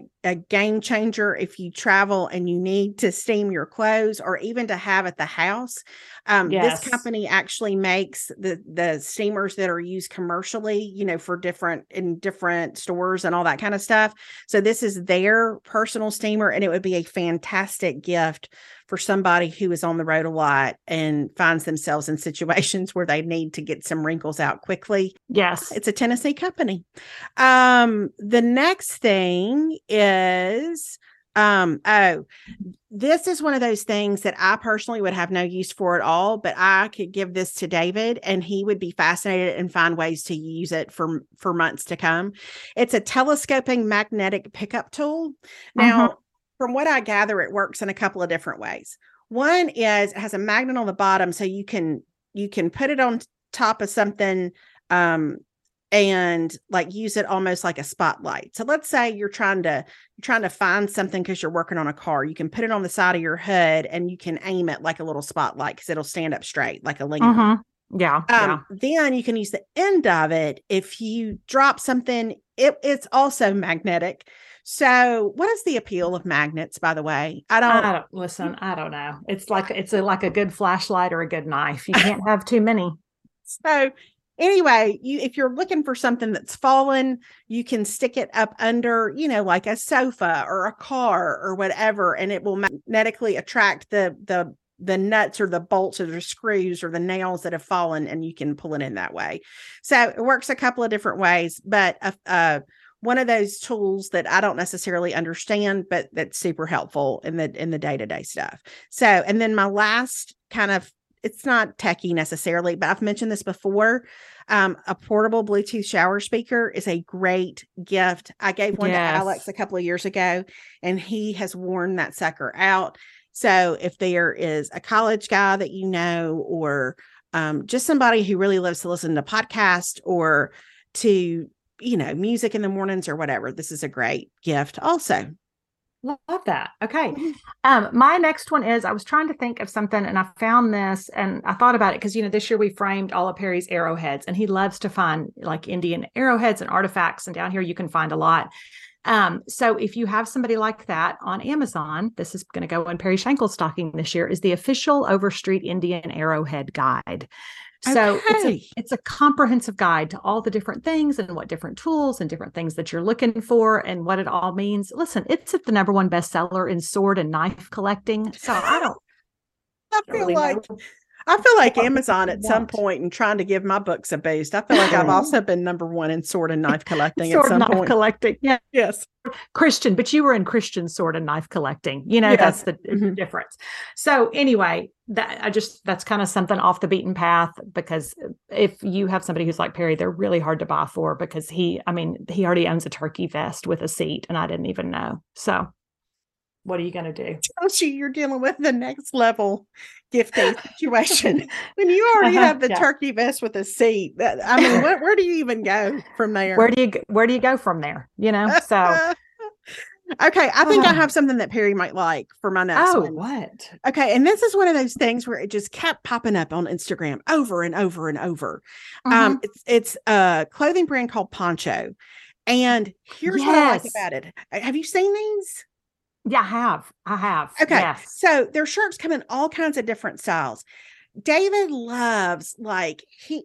game changer if you travel and you need to steam your clothes, or even to have at the house. Yes. This company actually makes the steamers that are used commercially, you know, for different stores and all that kind of stuff. So this is their personal steamer, and it would be a fantastic gift for somebody who is on the road a lot and finds themselves in situations where they need to get some wrinkles out quickly. Yes. It's a Tennessee company. The next thing is, this is one of those things that I personally would have no use for at all, but I could give this to David and he would be fascinated and find ways to use it for months to come. It's a telescoping magnetic pickup tool. Now, from what I gather, it works in a couple of different ways. One is it has a magnet on the bottom, so you can put it on top of something and like use it almost like a spotlight. So let's say you're trying to find something because you're working on a car. You can put it on the side of your hood and you can aim it like a little spotlight because it'll stand up straight like a lingam. Mm-hmm. Yeah. Then you can use the end of it. If you drop something, it's also magnetic. So what is the appeal of magnets, by the way? I don't know. It's like a good flashlight or a good knife. You can't have too many. So anyway, if you're looking for something that's fallen, you can stick it up under, like a sofa or a car or whatever, and it will magnetically attract the nuts or the bolts or the screws or the nails that have fallen, and you can pull it in that way. So it works a couple of different ways, but one of those tools that I don't necessarily understand, but that's super helpful in the day-to-day stuff. So, and then my last kind of, it's not techie necessarily, but I've mentioned this before. A portable Bluetooth shower speaker is a great gift. I gave one to Alex a couple of years ago, and he has worn that sucker out. So if there is a college guy that you know, or just somebody who really loves to listen to podcasts or to, music in the mornings or whatever, this is a great gift also. Love that. Okay. My next one is, I was trying to think of something and I found this and I thought about it because, this year we framed all of Perry's arrowheads, and he loves to find like Indian arrowheads and artifacts, and down here you can find a lot. So if you have somebody like that on Amazon, this is going to go in Perry Shankle's stocking this year, is the official Overstreet Indian Arrowhead Guide. So it's a comprehensive guide to all the different things and what different tools and different things that you're looking for and what it all means. Listen, it's at the number one bestseller in sword and knife collecting. So I feel like Amazon at some point, and trying to give my books a boost, I feel like I've also been number one in sword and knife collecting at some point. Sword and knife collecting, yeah. Yes. Christian, but you were in Christian sword and knife collecting. That's the difference. So anyway, that's kind of something off the beaten path, because if you have somebody who's like Perry, they're really hard to buy for, because he already owns a turkey vest with a seat, and I didn't even know. So what are you going to do? Tells you you're dealing with the next level gifting situation. When you already have the turkey vest with a seat, where do you even go from there? Where do you go from there? So. Okay. I think I have something that Perry might like for my next one. Oh, what? Okay. And this is one of those things where it just kept popping up on Instagram over and over and over. Mm-hmm. It's a clothing brand called Poncho. And here's what I like about it. Have you seen these? Yeah, I have. Okay. Yes. So their shirts come in all kinds of different styles. David loves, like, he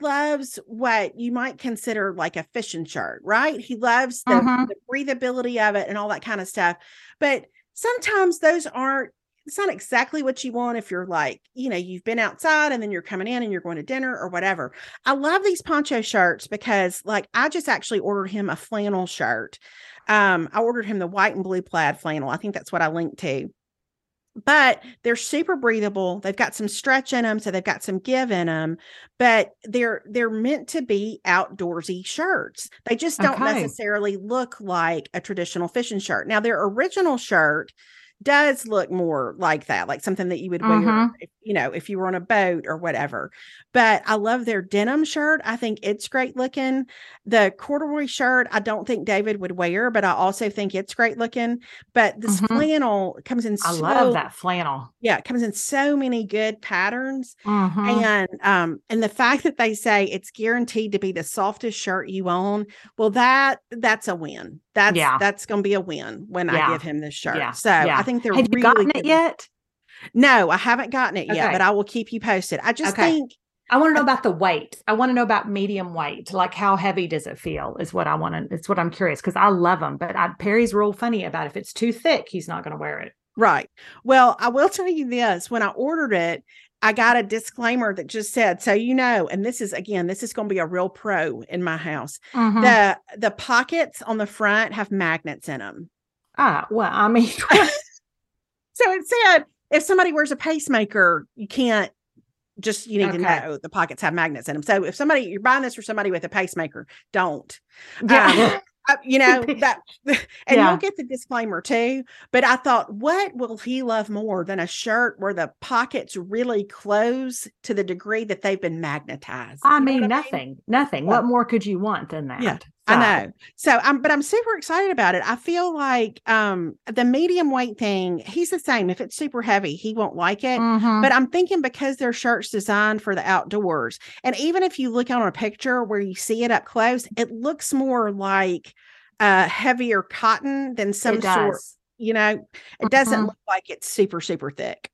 loves what you might consider like a fishing shirt, right? He loves the breathability of it and all that kind of stuff. But sometimes it's not exactly what you want if you're like, you've been outside and then you're coming in and you're going to dinner or whatever. I love these Poncho shirts because, like, I just actually ordered him a flannel shirt. I ordered him the white and blue plaid flannel. I think that's what I linked to. But they're super breathable. They've got some stretch in them, so they've got some give in them. But they're meant to be outdoorsy shirts. They just don't necessarily look like a traditional fishing shirt. Now, their original shirt does look more like that, like something that you would wear, if you were on a boat or whatever. But I love their denim shirt. I think it's great looking. The corduroy shirt, I don't think David would wear, but I also think it's great looking. But this flannel comes in. I love that flannel. Yeah, it comes in so many good patterns, and the fact that they say it's guaranteed to be the softest shirt you own. Well, that's a win. That's going to be a win when I give him this shirt. Yeah. So I think they're really good. Have you gotten it yet? No, I haven't gotten it yet, but I will keep you posted. I just think I want to know about the weight. I want to know about medium weight. Like, how heavy does it feel is what I want to, it's what I'm curious, because I love them, but Perry's real funny about if it's too thick, he's not going to wear it. Right. Well, I will tell you this. When I ordered it, I got a disclaimer that just said, and this is going to be a real pro in my house. Mm-hmm. The pockets on the front have magnets in them. So it said, if somebody wears a pacemaker, you can't just, you need to know the pockets have magnets in them. So if you're buying this for somebody with a pacemaker, don't. you know, that, and yeah. You'll get the disclaimer too, but I thought, what will he love more than a shirt where the pockets really close to the degree that they've been magnetized? I mean, nothing. What more could you want than that? Yeah. So. I know. So but I'm super excited about it. I feel like the medium weight thing, he's the same. If it's super heavy, he won't like it. Mm-hmm. But I'm thinking because they're shirts designed for the outdoors. And even if you look on a picture where you see it up close, it looks more like heavier cotton than some sort, you know, it doesn't look like it's super, super thick.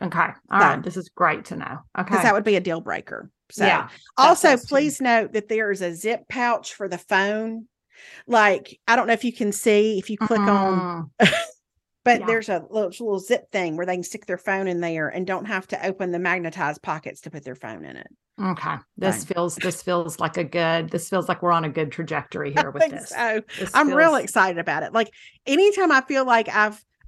Okay. All right. This is great to know. Okay. Because that would be a deal breaker. So yeah, also please note that there is a zip pouch for the phone. Like, I don't know if you can see if you click on, but there's a little zip thing where they can stick their phone in there and don't have to open the magnetized pockets to put their phone in it. Okay. This feels like we're on a good trajectory here with this. So. I'm real excited about it. Like anytime I feel like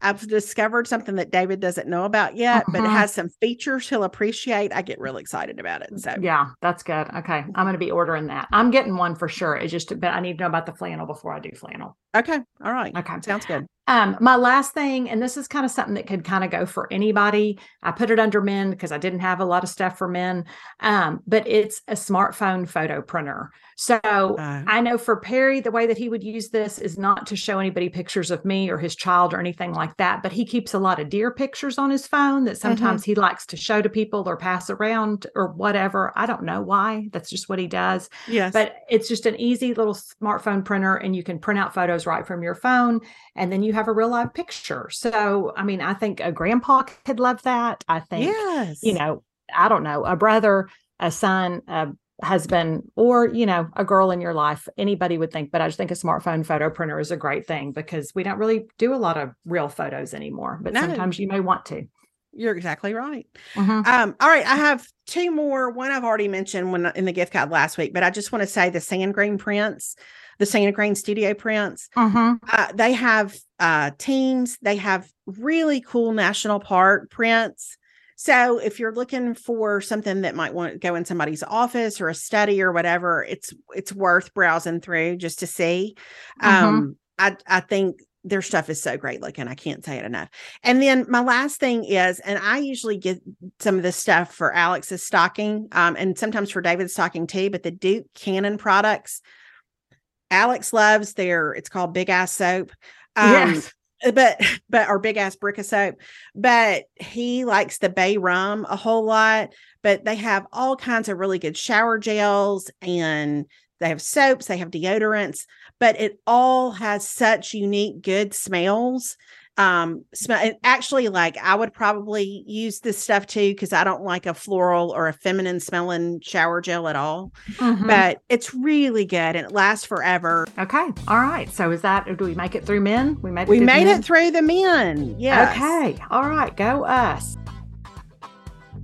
I've discovered something that David doesn't know about yet, but it has some features he'll appreciate, I get real excited about it. So yeah, that's good. Okay. I'm going to be ordering that. I'm getting one for sure. It's just, but I need to know about the flannel before I do flannel. Okay. All right. Okay. Sounds good. My last thing, and this is kind of something that could kind of go for anybody. I put it under men because I didn't have a lot of stuff for men. But it's a smartphone photo printer. So I know for Perry, the way that he would use this is not to show anybody pictures of me or his child or anything like that. But he keeps a lot of deer pictures on his phone that sometimes he likes to show to people or pass around or whatever. I don't know why. That's just what he does. Yes. But it's just an easy little smartphone printer, and you can print out photos right from your phone. And then you have a real live picture. So, I mean, I think a grandpa could love that. I think, you know, I don't know, a brother, a son, a husband, or, you know, a girl in your life, anybody would think, but I just think a smartphone photo printer is a great thing because we don't really do a lot of real photos anymore, but sometimes you may want to. You're exactly right. All right. I have two more. One I've already mentioned when in the gift guide last week, but I just want to say the Sandgren prints, the Sandgren Studio prints. They have teams. They have really cool national park prints. So if you're looking for something that might want to go in somebody's office or a study or whatever, it's worth browsing through just to see. I think their stuff is so great looking. I can't say it enough. And then my last thing is, and I usually get some of this stuff for Alex's stocking and sometimes for David's stocking too, but the Duke Cannon products, Alex loves it's called Big Ass Soap. But our Big Ass Brick of Soap, but he likes the Bay Rum a whole lot, but they have all kinds of really good shower gels and they have soaps, they have deodorants, but it all has such unique, good smells. And actually, like I would probably use this stuff too because I don't like a floral or a feminine smelling shower gel at all. But it's really good and it lasts forever. Okay, all right. So do we make it through men? We made it through the men. Yeah. Okay. All right. Go us.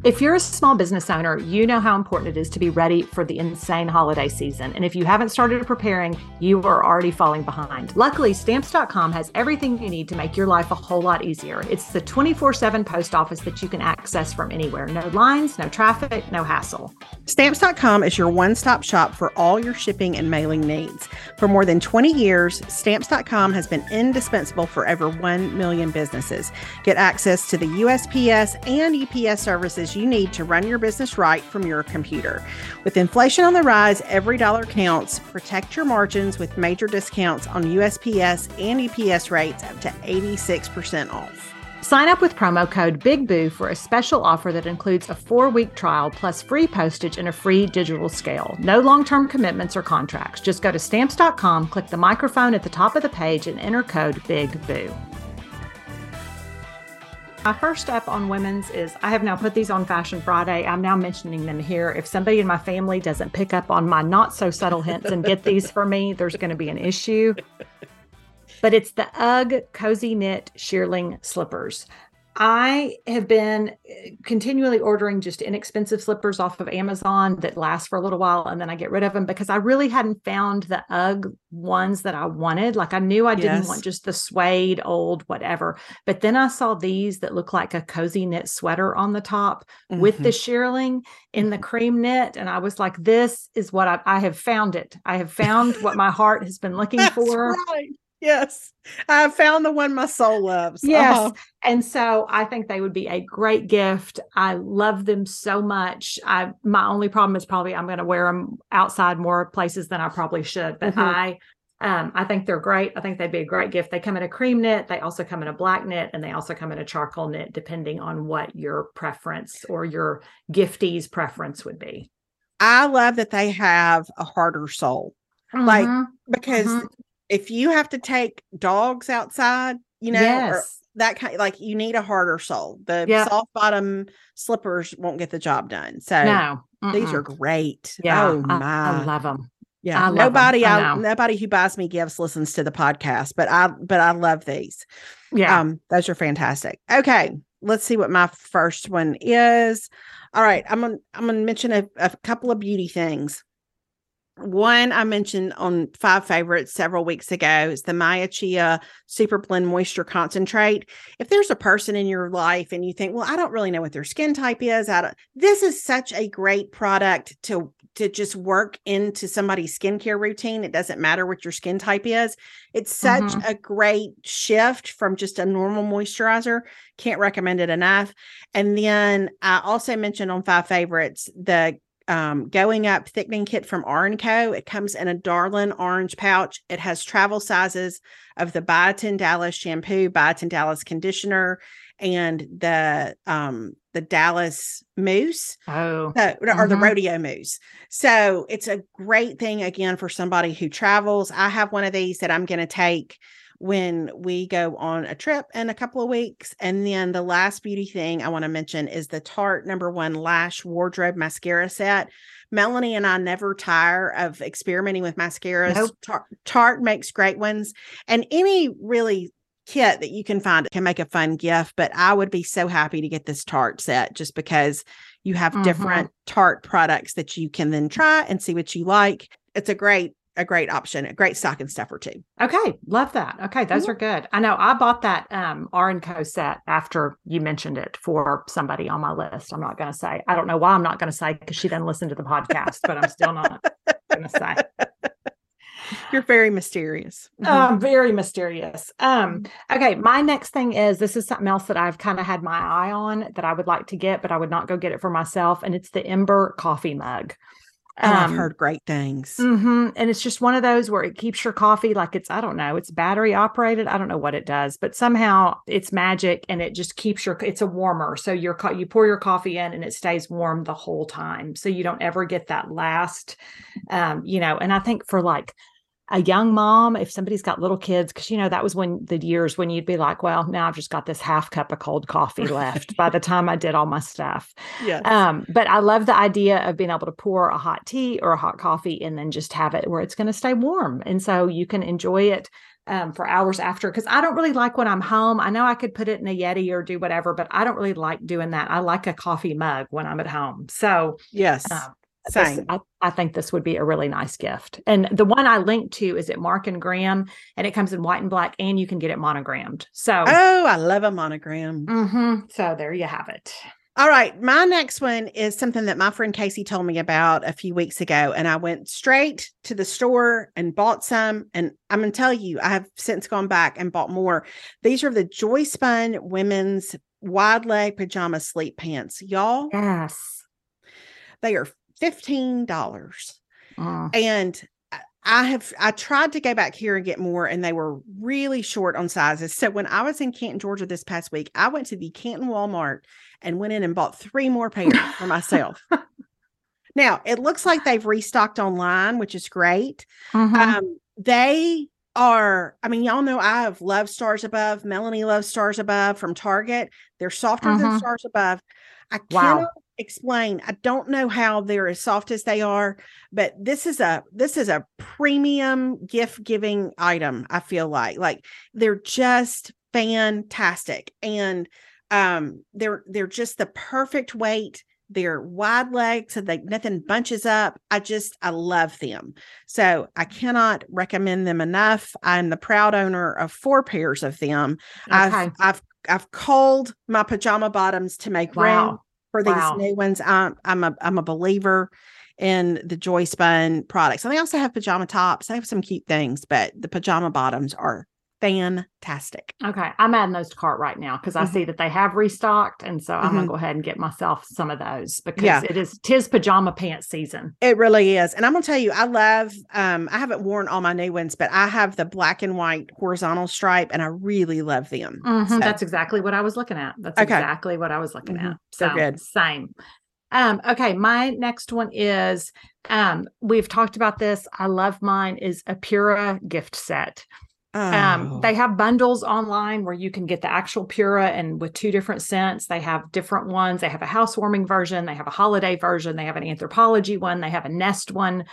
If you're a small business owner, you know how important it is to be ready for the insane holiday season. And if you haven't started preparing, you are already falling behind. Luckily, Stamps.com has everything you need to make your life a whole lot easier. It's the 24/7 post office that you can access from anywhere. No lines, no traffic, no hassle. Stamps.com is your one-stop shop for all your shipping and mailing needs. For more than 20 years, Stamps.com has been indispensable for over 1 million businesses. Get access to the USPS and UPS services you need to run your business right from your computer. With inflation on the rise, every dollar counts. Protect your margins with major discounts on USPS and UPS rates up to 86% off. Sign up with promo code BIGBOO for a special offer that includes a 4-week trial plus free postage and a free digital scale. No long-term commitments or contracts. Just go to Stamps.com, click the microphone at the top of the page, and enter code BIGBOO. My first up on women's is I have now put these on Fashion Friday. I'm now mentioning them here. If somebody in my family doesn't pick up on my not so subtle hints and get these for me, there's going to be an issue. But it's the UGG Cozy Knit Shearling Slippers. I have been continually ordering just inexpensive slippers off of Amazon that last for a little while, and then I get rid of them because I really hadn't found the UGG ones that I wanted. Like I knew I didn't want just the suede old whatever, but then I saw these that look like a cozy knit sweater on the top with the shearling in the cream knit. And I was like, this is what I have found it. I have found what my heart has been looking for. Right. Yes. I found the one my soul loves. Yes. Uh-huh. And so I think they would be a great gift. I love them so much. My only problem is probably I'm going to wear them outside more places than I probably should. But I think they're great. I think they'd be a great gift. They come in a cream knit. They also come in a black knit, and they also come in a charcoal knit, depending on what your preference or your giftee's preference would be. I love that they have a harder sole. Like, because if you have to take dogs outside, you know, or that kind, like you need a harder sole. The soft bottom slippers won't get the job done. So these are great. Yeah, oh my, I love them. Yeah, I love nobody who buys me gifts listens to the podcast, but I love these. Yeah, those are fantastic. Okay, let's see what my first one is. All right, I'm gonna mention a couple of beauty things. One I mentioned on 5 favorites several weeks ago is the Maya Chia Super Blend Moisture Concentrate. If there's a person in your life and you think, well, I don't really know what their skin type is, this is such a great product to just work into somebody's skincare routine. It doesn't matter what your skin type is. It's such a great shift from just a normal moisturizer. Can't recommend it enough. And then I also mentioned on 5 favorites the Going Up Thickening Kit from R & Co. It comes in a darling orange pouch. It has travel sizes of the Biotin Dallas shampoo, Biotin Dallas conditioner, and the Dallas mousse, or the rodeo mousse. So it's a great thing, again, for somebody who travels. I have one of these that I'm going to take when we go on a trip in a couple of weeks. And then the last beauty thing I want to mention is the Tarte No. 1 Lash Wardrobe Mascara Set. Melanie and I never tire of experimenting with mascaras. Nope. Tarte makes great ones. And any really kit that you can find can make a fun gift, but I would be so happy to get this Tarte set just because you have different Tarte products that you can then try and see what you like. It's a great option, a great stocking stuffer too. Okay. Love that. Okay. Those are good. I know I bought that R & Co set after you mentioned it for somebody on my list. I'm not going to say, I don't know why I'm not going to say, because she doesn't listen to the podcast, but I'm still not going to say. You're very mysterious. Very mysterious. Okay. My next thing is, this is something else that I've kind of had my eye on that I would like to get, but I would not go get it for myself. And it's the Ember coffee mug. I've heard great things. And it's just one of those where it keeps your coffee like it's, I don't know, it's battery operated. I don't know what it does, but somehow it's magic and it just keeps it's a warmer. So you pour your coffee in and it stays warm the whole time. So you don't ever get that last, and I think for like a young mom, if somebody's got little kids, because, that was when the years when you'd be like, well, now I've just got this half cup of cold coffee left by the time I did all my stuff. Yes. But I love the idea of being able to pour a hot tea or a hot coffee and then just have it where it's going to stay warm. And so you can enjoy it for hours after, because I don't really like when I'm home. I know I could put it in a Yeti or do whatever, but I don't really like doing that. I like a coffee mug when I'm at home. So yes. I think this would be a really nice gift. And the one I linked to is at Mark and Graham, and it comes in white and black, and you can get it monogrammed. So, I love a monogram. So there you have it. All right. My next one is something that my friend Casey told me about a few weeks ago, and I went straight to the store and bought some, and I'm going to tell you, I have since gone back and bought more. These are the Joy Spun women's wide leg pajama sleep pants. Y'all. Yes. They are $15. And I tried to go back here and get more, and they were really short on sizes. So when I was in Canton, Georgia this past week, I went to the Canton Walmart and went in and bought 3 more pairs for myself. Now, it looks like they've restocked online, which is great. They are, I mean, y'all know I have loved Stars Above. Melanie loves Stars Above from Target. They're softer than Stars Above. I cannot explain. I don't know how they're as soft as they are, but this is a premium gift giving item. I feel like they're just fantastic. And They're just the perfect weight. They're wide legs, so nothing bunches up. I love them. So I cannot recommend them enough. I'm the proud owner of 4 pairs of them. Okay. I've culled my pajama bottoms to make room for these new ones. I'm a believer in the Joy Spun products. And they also have pajama tops. They have some cute things, but the pajama bottoms are fantastic. Okay. I'm adding those to cart right now because I see that they have restocked. And so I'm going to go ahead and get myself some of those because it is pajama pants season. It really is. And I'm going to tell you, I love, I haven't worn all my new ones, but I have the black and white horizontal stripe and I really love them. Mm-hmm. So. That's exactly what I was looking at. That's exactly what I was looking at. So good. Same. Okay. My next one is, we've talked about this. I love mine is a Pura gift set. They have bundles online where you can get the actual Pura and with 2 different scents. They have different ones. They have a housewarming version. They have a holiday version. They have an Anthropologie one. They have a Nest one.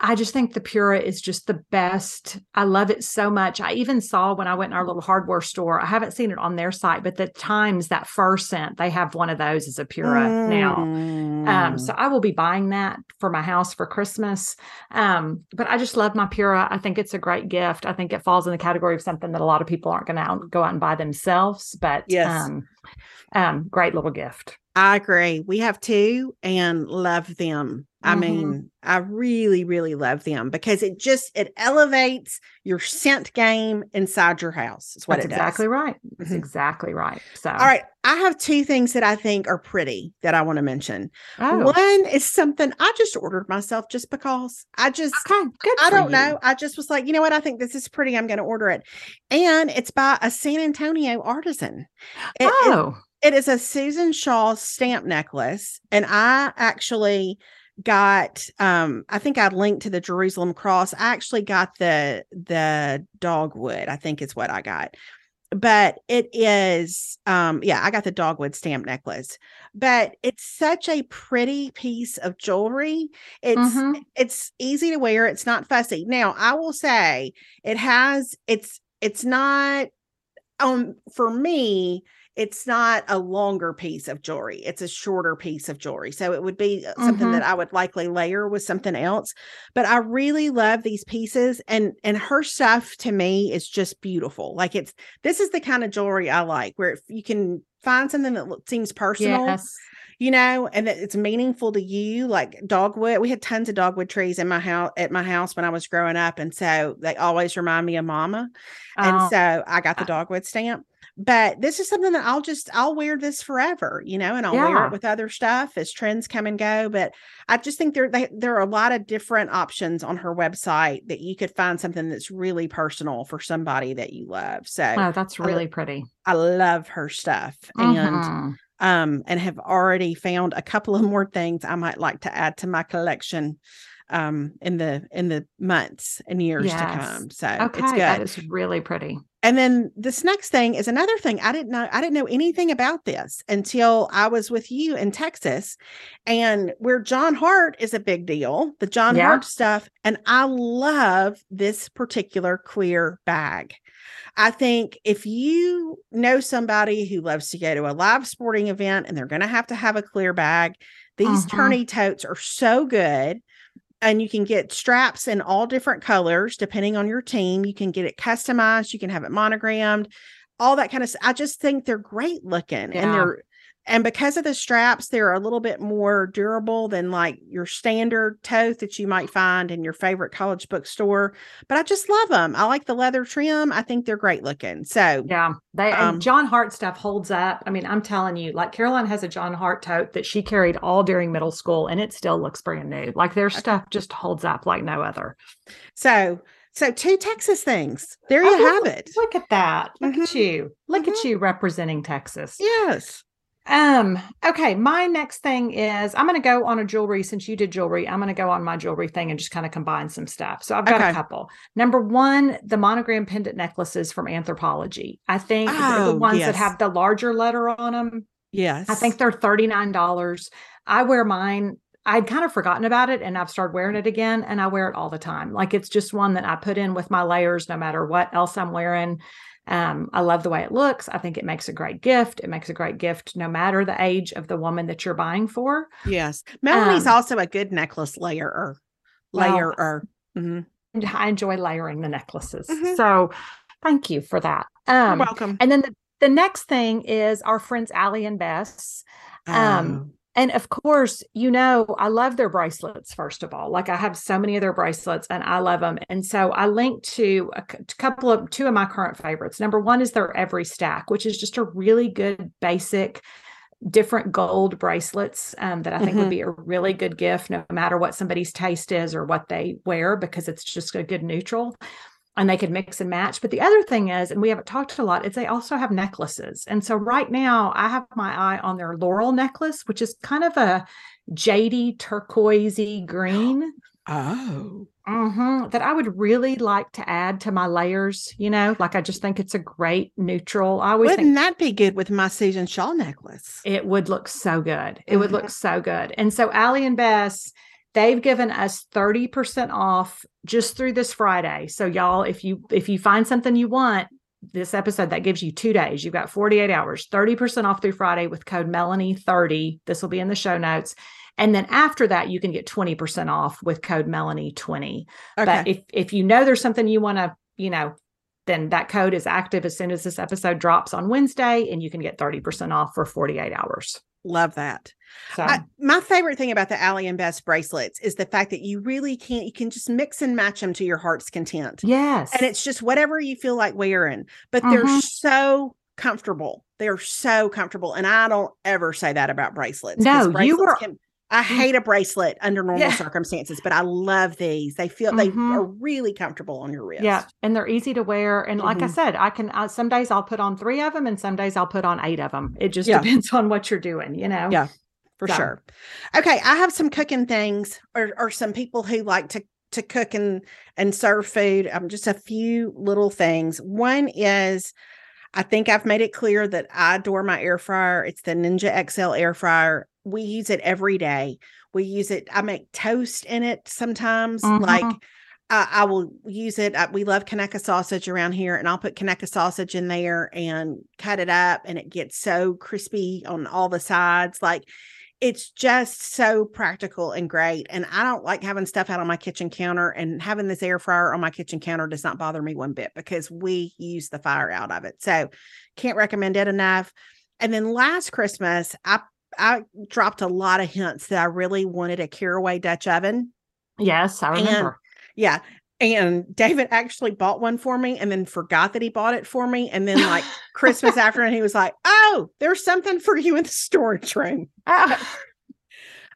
I just think the Pura is just the best. I love it so much. I even saw when I went in our little hardware store, I haven't seen it on their site, but the Times, that fur scent, they have one of those as a Pura now. So I will be buying that for my house for Christmas. But I just love my Pura. I think it's a great gift. I think it falls in the category of something that a lot of people aren't going to go out and buy themselves, but great little gift. I agree. We have 2 and love them. I mean, I really, really love them because it elevates your scent game inside your house. Is what it does. Exactly right. That's exactly right. So, all right. I have 2 things that I think are pretty that I want to mention. Oh. One is something I just ordered myself just because I don't know. I just was like, you know what? I think this is pretty. I'm going to order it. And it's by a San Antonio artisan. It is a Susan Shaw stamp necklace. And I actually got, I think I linked to the Jerusalem cross. I actually got the dogwood, I think is what I got. But it is, I got the dogwood stamp necklace. But it's such a pretty piece of jewelry. It's easy to wear. It's not fussy. Now, I will say it's not, for me, it's not a longer piece of jewelry. It's a shorter piece of jewelry. So it would be something that I would likely layer with something else. But I really love these pieces. And her stuff to me is just beautiful. Like this is the kind of jewelry I like where if you can find something that seems personal, you know, and that it's meaningful to you, like dogwood. We had tons of dogwood trees at my house when I was growing up. And so they always remind me of mama. And so I got the dogwood stamp. But this is something that I'll wear this forever, you know, and I'll wear it with other stuff as trends come and go. But I just think there are a lot of different options on her website that you could find something that's really personal for somebody that you love. So that's really pretty. I love her stuff. And have already found a couple of more things I might like to add to my collection in the months and years to come. So it's good. That is really pretty. And then this next thing is another thing. I didn't know anything about this until I was with you in Texas, and where John Hart is a big deal, the John Hart stuff. And I love this particular clear bag. I think if you know somebody who loves to go to a live sporting event and they're going to have a clear bag, these tourney totes are so good. And you can get straps in all different colors, depending on your team. You can get it customized. You can have it monogrammed, all that kind of stuff. I just think they're great looking. Yeah. And because of the straps, they're a little bit more durable than like your standard tote that you might find in your favorite college bookstore. But I just love them. I like the leather trim. I think they're great looking. So and John Hart stuff holds up. I mean, I'm telling you, like Caroline has a John Hart tote that she carried all during middle school and it still looks brand new. Like their stuff just holds up like no other. So 2 Texas things. There you have it. Look at that. Look at you. Look at you representing Texas. Yes. Okay. My next thing is I'm going to go on a jewelry. Since you did jewelry, I'm going to go on my jewelry thing and just kind of combine some stuff. So I've got a couple. Number 1, the monogram pendant necklaces from Anthropologie. I think they're the ones that have the larger letter on them. Yes. I think they're $39. I wear mine. I'd kind of forgotten about it and I've started wearing it again and I wear it all the time. Like it's just one that I put in with my layers, no matter what else I'm wearing. I love the way it looks. I think it makes a great gift. It makes a great gift no matter the age of the woman that you're buying for. Yes. Melanie's also a good necklace layerer. Mm-hmm. I enjoy layering the necklaces. Mm-hmm. So thank you for that. You're welcome. And then the next thing is our friends, Allie and Bess. And of course, you know, I love their bracelets, first of all. Like, I have so many of their bracelets and I love them. And so I linked to two of my current favorites. Number one is their Every Stack, which is just a really good basic different gold bracelets that I think would be a really good gift no matter what somebody's taste is or what they wear, because it's just a good neutral and they could mix and match. But the other thing is, and we haven't talked a lot, is they also have necklaces. And so right now I have my eye on their Laurel necklace, which is kind of a jadey turquoisey green. Oh, that I would really like to add to my layers, you know, like I just think it's a great neutral. I always Wouldn't that be good with my Susan Shaw necklace? It would look so good. It would look so good. And so Allie and Bess, they've given us 30% off just through this Friday. So y'all, if you find something you want, this episode, that gives you 2 days. You've got 48 hours, 30% off through Friday with code Melanie30. This will be in the show notes. And then after that, you can get 20% off with code Melanie20. Okay. But if you know there's something you want to, you know, then that code is active as soon as this episode drops on Wednesday, and you can get 30% off for 48 hours. Love that. So, my favorite thing about the Allie and Bess bracelets is the fact that you can just mix and match them to your heart's content. Yes. And it's just whatever you feel like wearing, but they're so comfortable. They're so comfortable. And I don't ever say that about bracelets. No, I hate a bracelet under normal circumstances, but I love these. They feel they are really comfortable on your wrist. Yeah, and they're easy to wear. And like I said, some days I'll put on 3 of them, and some days I'll put on 8 of them. It just depends on what you're doing, you know. Yeah, for sure. Okay, I have some cooking things, or some people who like to cook and serve food. Just a few little things. One is, I think I've made it clear that I adore my air fryer. It's the Ninja XL air fryer. We use it every day. We use it. I make toast in it sometimes. Like I will use it. We love Kaneka sausage around here, and I'll put Kaneka sausage in there and cut it up, and it gets so crispy on all the sides. Like, it's just so practical and great. And I don't like having stuff out on my kitchen counter, and having this air fryer on my kitchen counter does not bother me one bit because we use the fire out of it. So can't recommend it enough. And then last Christmas, I dropped a lot of hints that I really wanted a Caraway Dutch oven. Yes, I remember. And David actually bought one for me and then forgot that he bought it for me. And then like Christmas afternoon, he was like, oh, there's something for you in the storage room.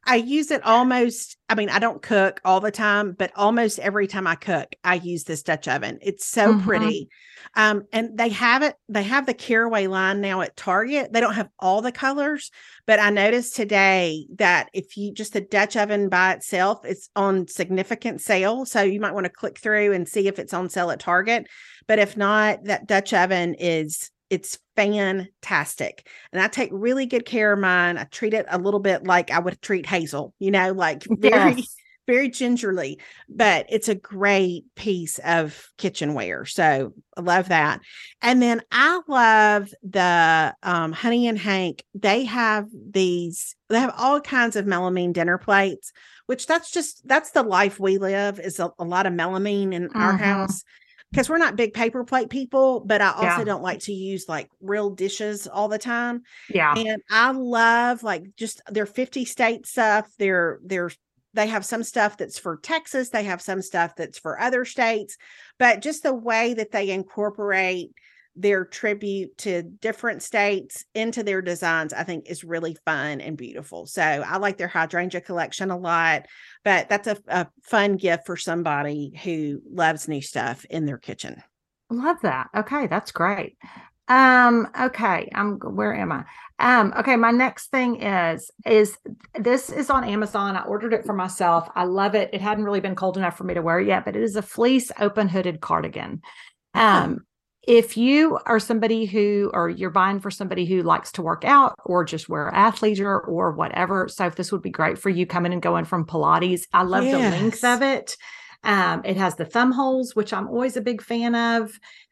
I use it I don't cook all the time, but almost every time I cook, I use this Dutch oven. It's so pretty. And they have the Caraway line now at Target. They don't have all the colors, but I noticed today that if you just the Dutch oven by itself, it's on significant sale. So you might want to click through and see if it's on sale at Target. But if not, that Dutch oven it's fantastic. And I take really good care of mine. I treat it a little bit like I would treat Hazel, you know, like very gingerly, but it's a great piece of kitchenware. So I love that. And then I love the Honey and Hank. They have all kinds of melamine dinner plates, which that's the life we live, is a lot of melamine in our house. Because we're not big paper plate people, but I also don't like to use like real dishes all the time. Yeah. And I love like just their 50 state stuff. They have some stuff that's for Texas. They have some stuff that's for other states, but just the way that they incorporate their tribute to different states into their designs, I think is really fun and beautiful. So I like their hydrangea collection a lot, but that's a fun gift for somebody who loves new stuff in their kitchen. Love that. Okay. That's great. Okay. Where am I? Okay. My next thing is this is on Amazon. I ordered it for myself. I love it. It hadn't really been cold enough for me to wear it yet, but it is a fleece open hooded cardigan. If you are somebody you're buying for somebody who likes to work out or just wear athleisure or whatever. So if this would be great for you coming and going from Pilates. I love the length of it. It has the thumb holes, which I'm always a big fan of.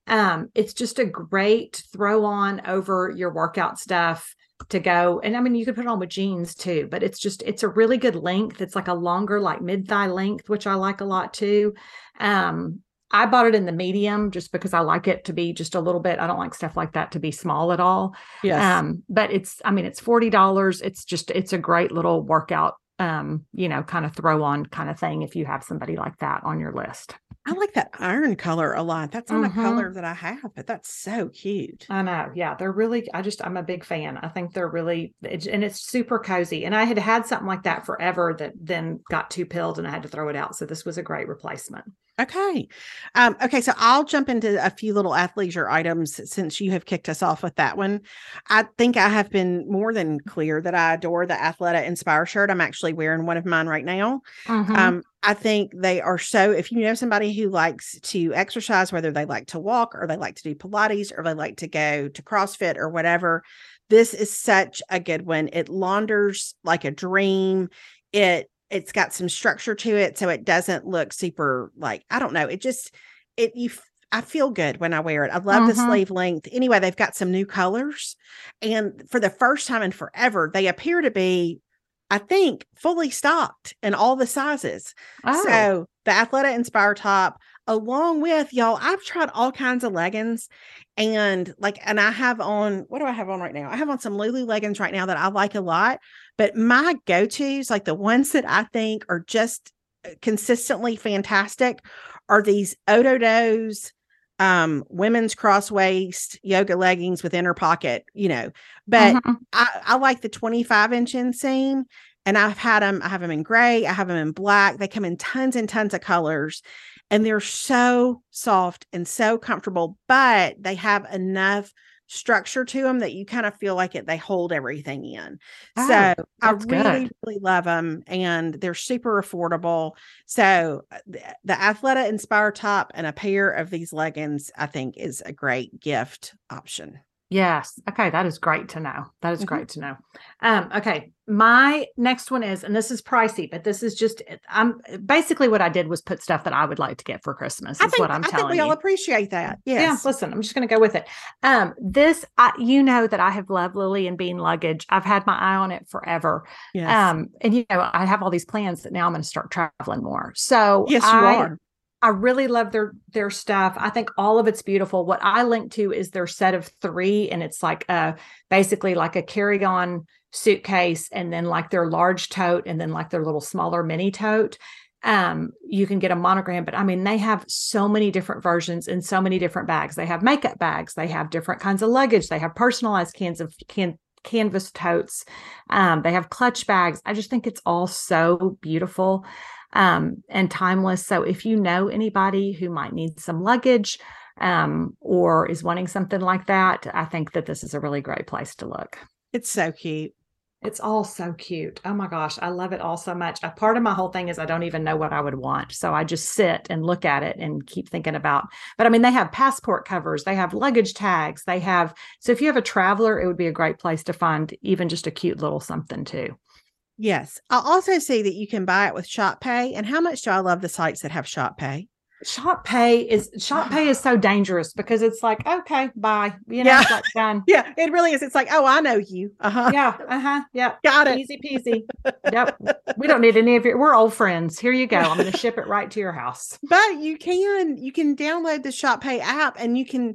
It's just a great throw on over your workout stuff to go. And I mean, you could put it on with jeans too, but it's just, it's a really good length. It's like a longer, like mid-thigh length, which I like a lot too. I bought it in the medium just because I like it to be just a little bit. I don't like stuff like that to be small at all. Yes. But it's, I mean, it's $40. It's just, it's a great little workout, you know, kind of throw on kind of thing if you have somebody like that on your list. I like that iron color a lot. That's not a color that I have, but that's so cute. I know. Yeah. They're really, I'm a big fan. I think they're really, and it's super cozy. And I had had something like that forever that then got too pilled and I had to throw it out. So this was a great replacement. Okay. Okay. So I'll jump into a few little athleisure items since you have kicked us off with that one. I think I have been more than clear that I adore the Athleta Inspire shirt. I'm actually wearing one of mine right now. I think they are so, if you know somebody who likes to exercise, whether they like to walk or they like to do Pilates or they like to go to CrossFit or whatever, this is such a good one. It launders like a dream. It's got some structure to it. So it doesn't look super like, I don't know. It just, I feel good when I wear it. I love the sleeve length. Anyway, they've got some new colors. And for the first time in forever, they appear to be, I think, fully stocked in all the sizes. Oh. So the Athleta Inspire top, along with y'all, I've tried all kinds of leggings and I have on, what do I have on right now? I have on some Lulu leggings right now that I like a lot, but my go-tos, like the ones that I think are just consistently fantastic are these Ododo's, women's cross waist yoga leggings with inner pocket, you know, but I like the 25 inch inseam. And I have them in gray. I have them in black. They come in tons and tons of colors and they're so soft and so comfortable, but they have enough structure to them that you kind of feel like it, they hold everything in. Oh, so I really, really love them and they're super affordable. So the Athleta Inspire top and a pair of these leggings, I think is a great gift option. Yes. Okay. That is great to know. That is great to know. Okay. My next one is, and this is pricey, but this is just, I'm basically what I did was put stuff that I would like to get for Christmas. I think we all appreciate that. Yes. Yeah. Listen, I'm just going to go with it. You know that I have loved Lily and Bean luggage. I've had my eye on it forever. Yes. And you know, I have all these plans that now I'm going to start traveling more. So yes, you are. I really love their stuff. I think all of it's beautiful. What I link to is their set of three, and it's like basically like a carry-on suitcase and then like their large tote and then like their little smaller mini tote. You can get a monogram, but I mean, they have so many different versions and so many different bags. They have makeup bags. They have different kinds of luggage. They have personalized canvas totes. They have clutch bags. I just think it's all so beautiful. And timeless. So if you know anybody who might need some luggage, or is wanting something like that, I think that this is a really great place to look. It's so cute. It's all so cute. Oh my gosh. I love it all so much. A part of my whole thing is I don't even know what I would want. So I just sit and look at it and keep thinking about, but I mean, they have passport covers, they have luggage tags, they have, so if you have a traveler, it would be a great place to find even just a cute little something too. Yes. I also see that you can buy it with Shop Pay. And how much do I love the sites that have Shop Pay? Shop Pay is so dangerous because it's like, okay, bye. You know, it's like done. Yeah, it really is. It's like, oh, I know you. Yeah. Yeah. Got it. Easy peasy. Yep. We don't need any of your, we're old friends. Here you go. I'm going to ship it right to your house. But you can download the Shop Pay app and you can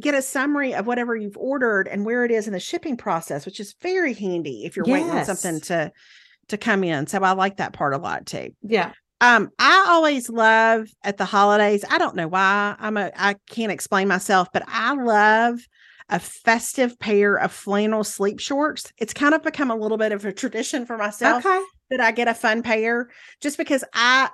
get a summary of whatever you've ordered and where it is in the shipping process, which is very handy if you're waiting on something to come in. So I like that part a lot too. Yeah. I always love at the holidays. I don't know why I can't explain myself, but I love a festive pair of flannel sleep shorts. It's kind of become a little bit of a tradition for myself that I get a fun pair just because I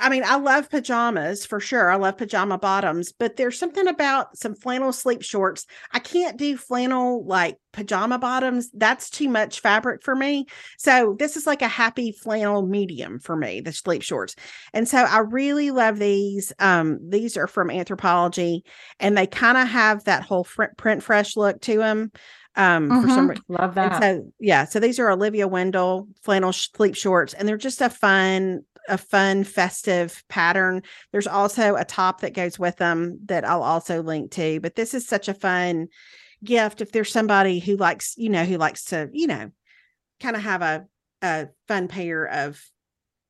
love pajamas for sure. I love pajama bottoms, but there's something about some flannel sleep shorts. I can't do flannel like pajama bottoms. That's too much fabric for me. So this is like a happy flannel medium for me, the sleep shorts. And so I really love these. These are from Anthropologie and they kind of have that whole print fresh look to them. For some reason. Love that. So these are Olivia Wendell flannel sleep shorts and they're just a fun a fun, festive pattern. There's also a top that goes with them that I'll also link to, but this is such a fun gift. If there's somebody who likes, you know, who likes to, you know, kind of have a fun pair of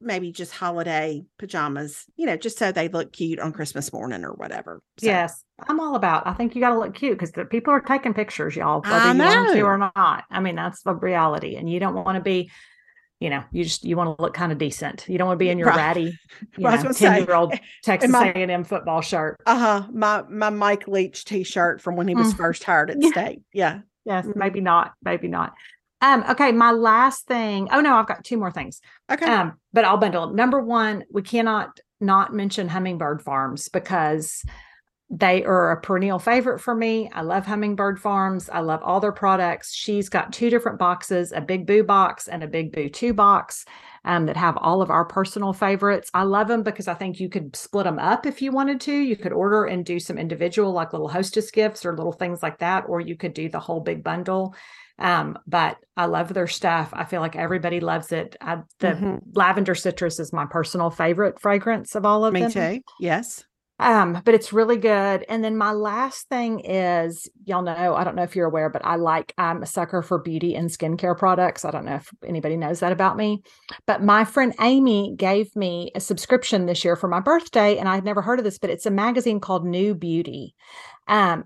maybe just holiday pajamas, you know, just so they look cute on Christmas morning or whatever. So. Yes. I'm all about, I think you got to look cute because people are taking pictures, y'all, whether you want to or not. I mean, that's the reality. And you don't want to be, you know, you want to look kind of decent. You don't want to be in your ratty, you know, 10-year-old Texas A&M football shirt. Uh-huh. My Mike Leach t-shirt from when he was first hired at State. Yeah. Yes. Mm-hmm. Maybe not. Okay. My last thing. Oh no, I've got two more things. Okay. But I'll bundle them. Number one, we cannot not mention Hummingbird Farms because they are a perennial favorite for me. I love Hummingbird Farms. I love all their products. She's got two different boxes, a Big Boo box and a Big Boo 2 box that have all of our personal favorites. I love them because I think you could split them up if you wanted to. You could order and do some individual, like little hostess gifts or little things like that, or you could do the whole big bundle. But I love their stuff. I feel like everybody loves it. The lavender citrus is my personal favorite fragrance of all of them. Me too. Yes. But it's really good. And then my last thing is, y'all know, I don't know if you're aware, but I'm a sucker for beauty and skincare products. I don't know if anybody knows that about me, but my friend Amy gave me a subscription this year for my birthday. And I'd never heard of this, but it's a magazine called New Beauty.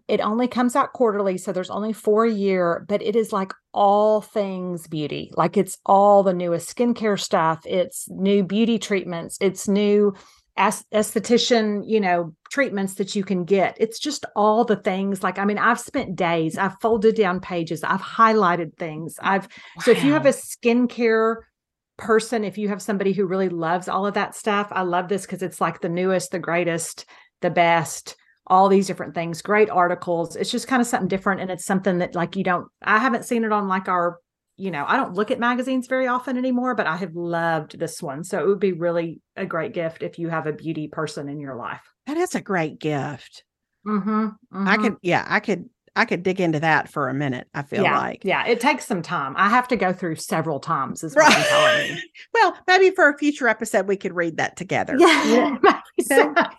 It only comes out quarterly. So there's only 4 a year, but it is like all things beauty. Like it's all the newest skincare stuff. It's new beauty treatments. It's new esthetician, you know, treatments that you can get. It's just all the things. Like, I mean, I've spent days, I've folded down pages, I've highlighted things. So if you have a skincare person, if you have somebody who really loves all of that stuff, I love this because it's like the newest, the greatest, the best, all these different things, great articles. It's just kind of something different. And it's something that like, I haven't seen it on like our, you know, I don't look at magazines very often anymore, but I have loved this one. So it would be really a great gift if you have a beauty person in your life. That is a great gift. Mm-hmm, mm-hmm. I could dig into that for a minute. I feel like. Yeah. It takes some time. I have to go through several times is what I'm telling you. Well, maybe for a future episode, we could read that together. Yeah. Maybe that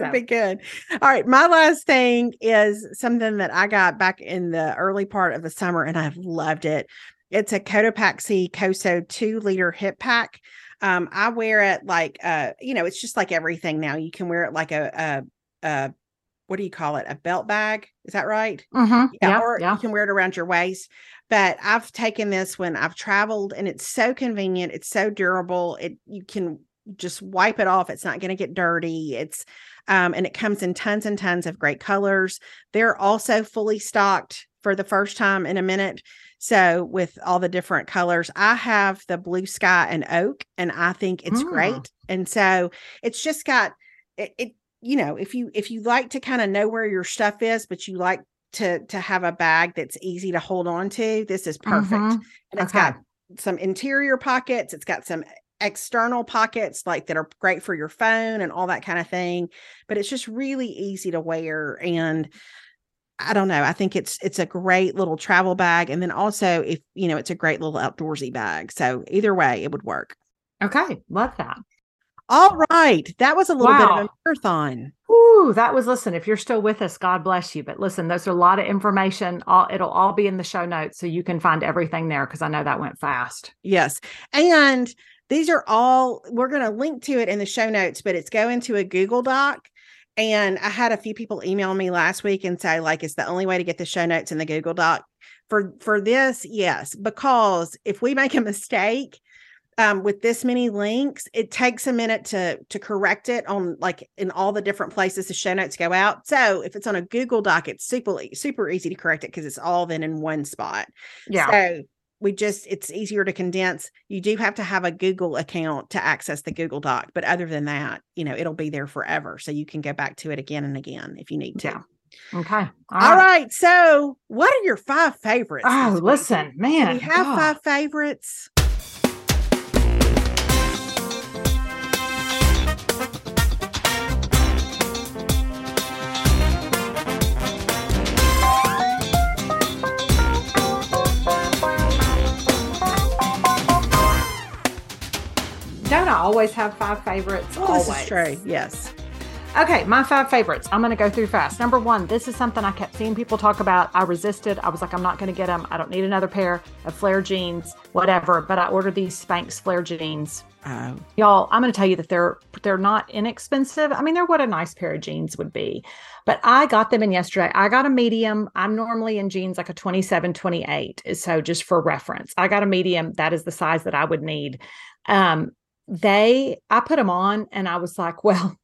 would be good. All right. My last thing is something that I got back in the early part of the summer, and I've loved it. It's a Cotopaxi Coso 2-liter hip pack. I wear it like, it's just like everything now. You can wear it like a what do you call it? A belt bag. Is that right? Mm-hmm. Yeah. Or you can wear it around your waist. But I've taken this when I've traveled, and it's so convenient. It's so durable. You can just wipe it off. It's not going to get dirty. It's, and it comes in tons and tons of great colors. They're also fully stocked for the first time in a minute. So with all the different colors, I have the blue sky and oak, and I think it's great. And so it's just got it, you know, if you like to kind of know where your stuff is, but you like to have a bag that's easy to hold on to, this is perfect. And it's got some interior pockets. It's got some external pockets like that are great for your phone and all that kind of thing, but it's just really easy to wear. And I don't know, I think it's a great little travel bag. And then also if, you know, it's a great little outdoorsy bag. So either way it would work. Okay. Love that. All right. That was a little bit of a marathon. Ooh, that was, listen, if you're still with us, God bless you. But listen, those are a lot of information. It'll all be in the show notes. So you can find everything there. Cause I know that went fast. Yes. And these are all, we're going to link to it in the show notes, but it's going to a Google Doc. And I had a few people email me last week and say, like, it's the only way to get the show notes in the Google Doc. For this, yes, because if we make a mistake with this many links, it takes a minute to correct it on like in all the different places the show notes go out. So if it's on a Google Doc, it's super, super easy to correct it because it's all then in one spot. Yeah. So it's easier to condense. You do have to have a Google account to access the Google Doc. But other than that, you know, it'll be there forever. So you can go back to it again and again if you need to. Yeah. Okay. All right. So what are your 5 favorites? Oh, listen, man. We have 5 favorites. Don't I always have five favorites. Oh, always. This is true. Yes. Okay, my five favorites. I'm going to go through fast. Number one, this is something I kept seeing people talk about. I resisted. I was like, I'm not going to get them. I don't need another pair of flare jeans, whatever. But I ordered these Spanx flare jeans. Oh. Y'all, I'm going to tell you that they're not inexpensive. I mean, they're what a nice pair of jeans would be. But I got them in yesterday. I got a medium. I'm normally in jeans like a 27, 28. So just for reference, I got a medium. That is the size that I would need. I put them on and I was like, well,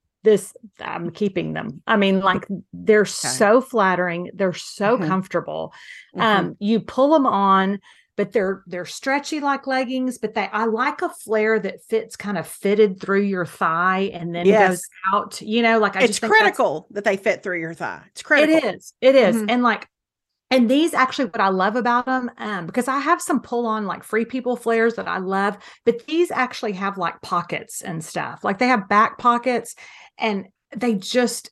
I'm keeping them. I mean, like they're so flattering. They're so comfortable. Mm-hmm. You pull them on, but they're stretchy like leggings, but I like a flare that fits kind of fitted through your thigh and then goes out, you know, like it's critical that they fit through your thigh. It's critical. It is. Mm-hmm. And and these actually, what I love about them, because I have some pull on like Free People flares that I love, but these actually have like pockets and stuff. Like they have back pockets and they just,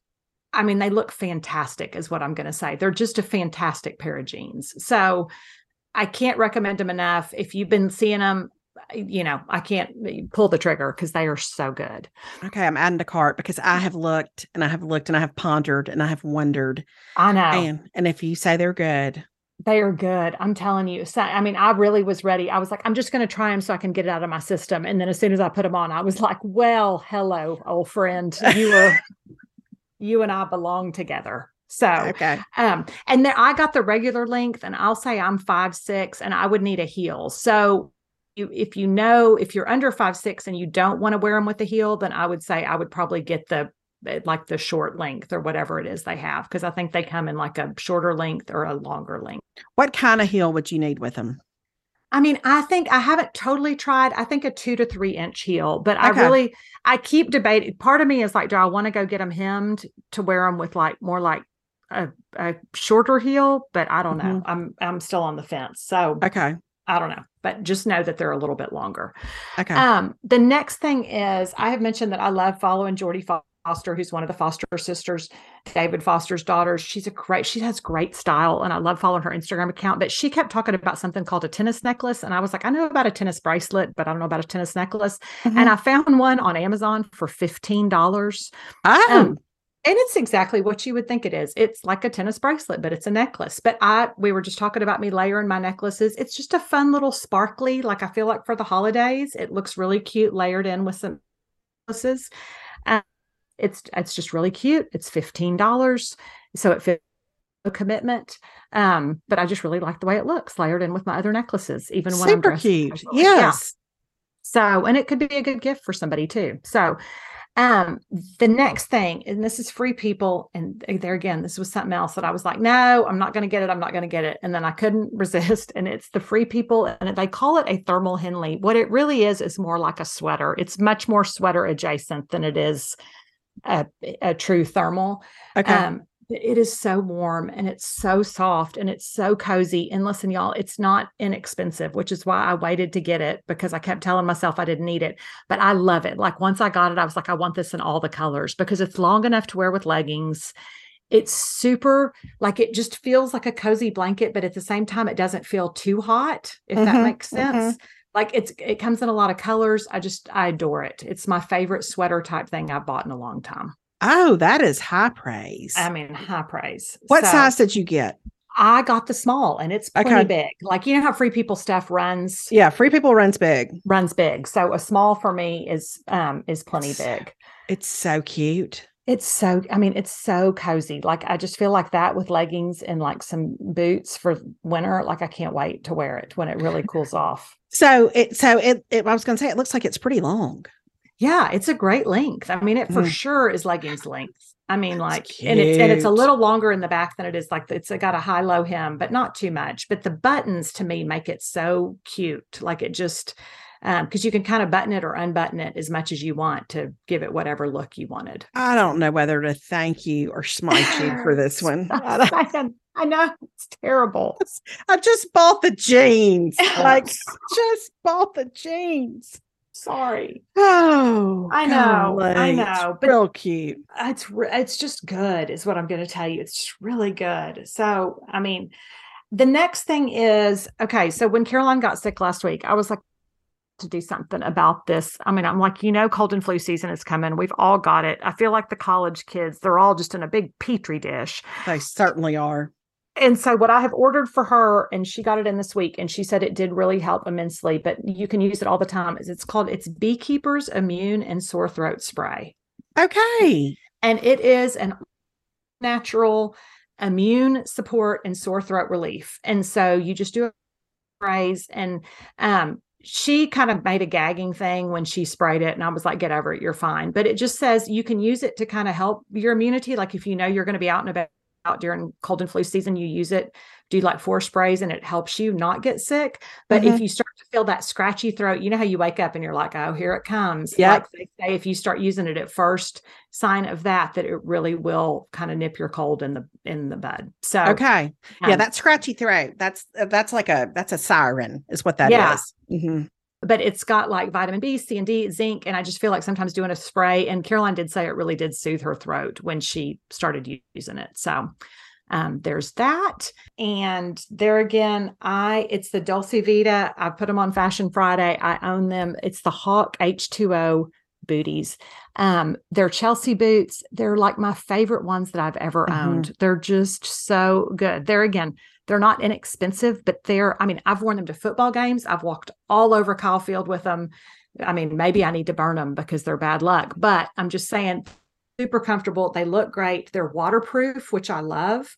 I mean, they look fantastic is what I'm going to say. They're just a fantastic pair of jeans. So I can't recommend them enough. If you've been seeing them, you know, I can't pull the trigger because they are so good. Okay. I'm adding to cart because I have looked and I have pondered and I have wondered. I know. And if you say they're good. They are good. I'm telling you. So, I mean, I really was ready. I was like, I'm just going to try them so I can get it out of my system. And then as soon as I put them on, I was like, well, hello, old friend. You and I belong together. So, and then I got the regular length and I'll say I'm 5'6" and I would need a heel. So if you're under 5'6" and you don't want to wear them with a heel, then I would say I would probably get the short length or whatever it is they have. Cause I think they come in like a shorter length or a longer length. What kind of heel would you need with them? I mean, I think I haven't totally tried. I think a 2 to 3 inch heel, but I keep debating. Part of me is like, do I want to go get them hemmed to wear them with like more like a shorter heel, but I don't know. I'm still on the fence. So, I don't know, but just know that they're a little bit longer. Okay. The next thing is I have mentioned that I love following Jordy Foster, who's one of the Foster sisters, David Foster's daughters. She has great style and I love following her Instagram account, but she kept talking about something called a tennis necklace. And I was like, I know about a tennis bracelet, but I don't know about a tennis necklace. Mm-hmm. And I found one on Amazon for $15. Oh, and it's exactly what you would think it is. It's like a tennis bracelet, but it's a necklace. But we were just talking about me layering my necklaces. It's just a fun little sparkly, like I feel like for the holidays, it looks really cute layered in with some necklaces. It's just really cute. It's $15. So it fits a commitment. But I just really like the way it looks layered in with my other necklaces, even when I'm dressed. Super cute. Yes. Yeah. So, and it could be a good gift for somebody too. So, the next thing, and this is Free People. And there again, this was something else that I was like, no, I'm not going to get it. I'm not going to get it. And then I couldn't resist. And it's the Free People. And they call it a thermal Henley. What it really is more like a sweater. It's much more sweater adjacent than it is a true thermal. Okay. It is so warm and it's so soft and it's so cozy. And listen, y'all, it's not inexpensive, which is why I waited to get it because I kept telling myself I didn't need it, but I love it. Like once I got it, I was like, I want this in all the colors because it's long enough to wear with leggings. It's super, like, it just feels like a cozy blanket, but at the same time, it doesn't feel too hot, if that makes sense. Like it comes in a lot of colors. I adore it. It's my favorite sweater type thing I've bought in a long time. Oh, that is high praise. I mean, high praise. What size did you get? I got the small and it's pretty big. Like, you know how Free People stuff runs? Yeah. Free People runs big. So a small for me is plenty big. It's so cute. It's so cozy. Like, I just feel like that with leggings and like some boots for winter. Like, I can't wait to wear it when it really cools off. I was going to say, it looks like it's pretty long. Yeah, it's a great length. I mean, it for sure is leggings length. I mean, cute. and it's a little longer in the back than it is. Like it's got a high-low hem, but not too much. But the buttons to me make it so cute. Like it just, because you can kind of button it or unbutton it as much as you want to give it whatever look you wanted. I don't know whether to thank you or smite you for this one. I know it's terrible. I just bought the jeans. Sorry. Oh, I know, but real cute. It's just good is what I'm going to tell you. It's just really good. So, I mean, the next thing is, so when Caroline got sick last week, I was like, to do something about this. I mean, I'm like, you know, cold and flu season is coming. We've all got it. I feel like the college kids, they're all just in a big petri dish. They certainly are. And so what I have ordered for her, and she got it in this week, and she said it did really help immensely, but you can use it all the time. It's called Beekeeper's Immune and Sore Throat Spray. Okay. And it is an natural immune support and sore throat relief. And so you just do a sprays, and she kind of made a gagging thing when she sprayed it. And I was like, get over it. You're fine. But it just says you can use it to kind of help your immunity. Like if you know you're going to be out and about during cold and flu season, you use it, do like 4 sprays, and it helps you not get sick. But if you start to feel that scratchy throat, you know how you wake up and you're like, oh, here it comes. Yeah. Like they say, if you start using it at first sign of that it really will kind of nip your cold in the bud. So, okay. Yeah. That scratchy throat, that's a siren is what that is. Mm-hmm. But it's got like vitamin B, C, and D, zinc. And I just feel like sometimes doing a spray, and Caroline did say it really did soothe her throat when she started using it. So there's that. And there again, it's the Dulce Vita. I put them on Fashion Friday. I own them. It's the Hawk H2O booties. They're Chelsea boots. They're like my favorite ones that I've ever owned. They're just so good. There again, they're not inexpensive, but I've worn them to football games. I've walked all over Kyle Field with them. I mean, maybe I need to burn them because they're bad luck, but I'm just saying, super comfortable. They look great. They're waterproof, which I love.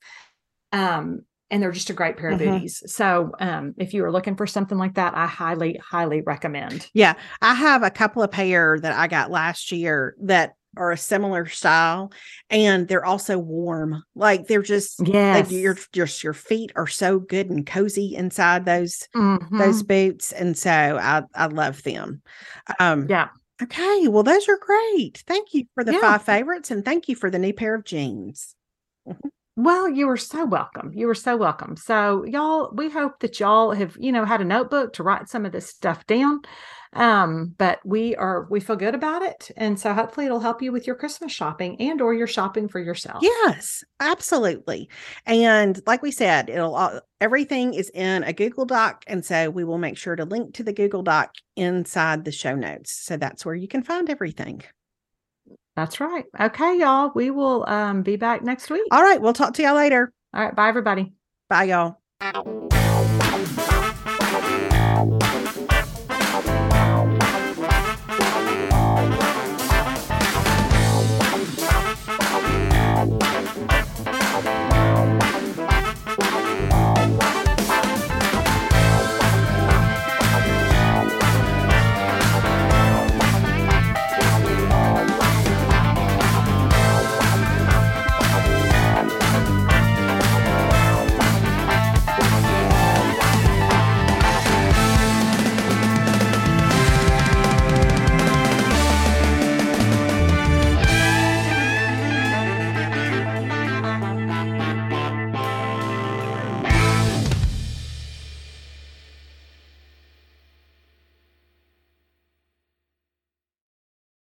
And they're just a great pair of booties. So if you are looking for something like that, I highly, highly recommend. Yeah. I have a couple of pair that I got last year that are a similar style, and they're also warm. Like they're just, your feet are so good and cozy inside those boots. And so I love them. Yeah. Okay. Well, those are great. Thank you for the 5 favorites, and thank you for the new pair of jeans. Well, you were so welcome. You were so welcome. So y'all, we hope that y'all have, had a notebook to write some of this stuff down. But we feel good about it. And so hopefully it'll help you with your Christmas shopping and/or your shopping for yourself. Yes, absolutely. And like we said, everything is in a Google Doc. And so we will make sure to link to the Google Doc inside the show notes. So that's where you can find everything. That's right. Okay, y'all. We will be back next week. All right. We'll talk to y'all later. All right. Bye, everybody. Bye, y'all.